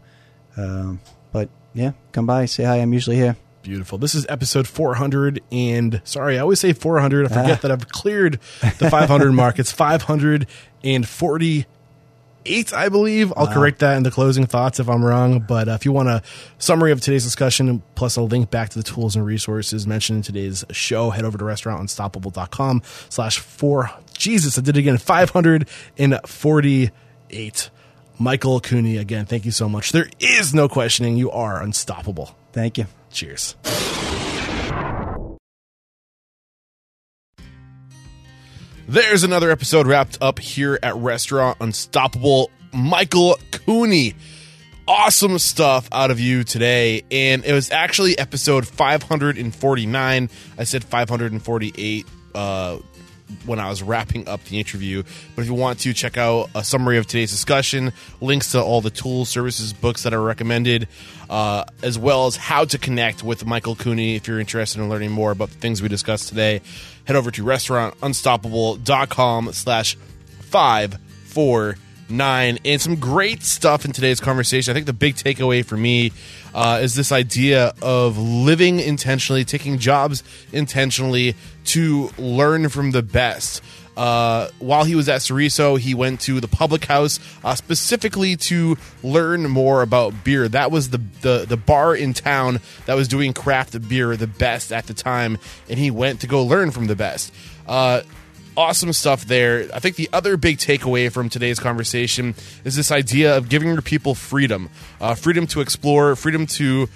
But yeah, come by, say hi. I'm usually here. Beautiful. This is episode 400 and sorry, I always say 400. I forget that I've cleared the 500 mark. It's 548, I believe. I'll correct that in the closing thoughts if I'm wrong. But if you want a summary of today's discussion, plus a link back to the tools and resources mentioned in today's show, head over to restaurantunstoppable.com /4. Jesus, I did it again. 548. Michael Cooney, again, thank you so much. There is no questioning. You are unstoppable. Thank you. Cheers. There's another episode wrapped up here at Restaurant Unstoppable. Michael Cooney, awesome stuff out of you today. And it was actually episode 549. I said 548 when I was wrapping up the interview. But if you want to check out a summary of today's discussion, links to all the tools, services, books that are recommended, as well as how to connect with Michael Cooney if you're interested in learning more about the things we discussed today, head over to restaurantunstoppable.com/549. And some great stuff in today's conversation. I think the big takeaway for me is this idea of living intentionally, taking jobs intentionally to learn from the best. While he was at Ceriso, he went to the Public House specifically to learn more about beer. That was the bar in town that was doing craft beer the best at the time, and he went to go learn from the best. Awesome stuff there. I think the other big takeaway from today's conversation is this idea of giving your people freedom. Freedom to explore, freedom to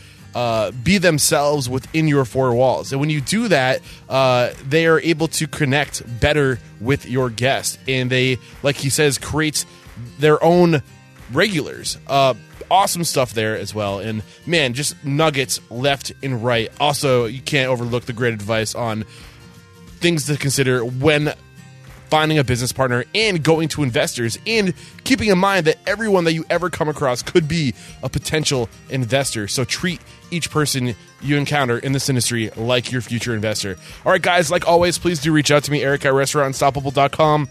be themselves within your four walls. And when you do that, they are able to connect better with your guest. And they, like he says, create their own regulars. Awesome stuff there as well. And man, just nuggets left and right. Also, you can't overlook the great advice on things to consider when finding a business partner and going to investors, and keeping in mind that everyone that you ever come across could be a potential investor. So treat each person you encounter in this industry like your future investor. All right, guys, like always, please do reach out to me, Eric at restaurantunstoppable.com.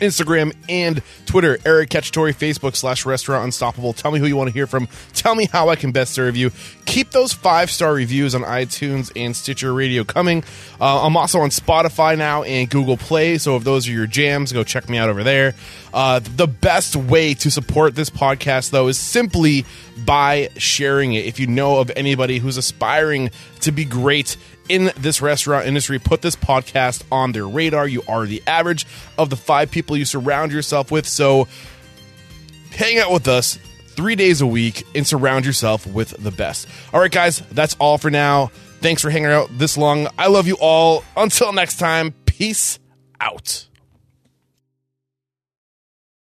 Instagram and Twitter, Eric Cacciatore, Facebook / Restaurant Unstoppable. Tell me who you want to hear from. Tell me how I can best serve you. Keep those 5-star reviews on iTunes and Stitcher Radio coming. I'm also on Spotify now and Google Play, so if those are your jams, go check me out over there. The best way to support this podcast, though, is simply by sharing it. If you know of anybody who's aspiring to be great in this restaurant industry, put this podcast on their radar. You are the average of the 5 people you surround yourself with. So hang out with us 3 days a week and surround yourself with the best. All right, guys, that's all for now. Thanks for hanging out this long. I love you all. Until next time, peace out.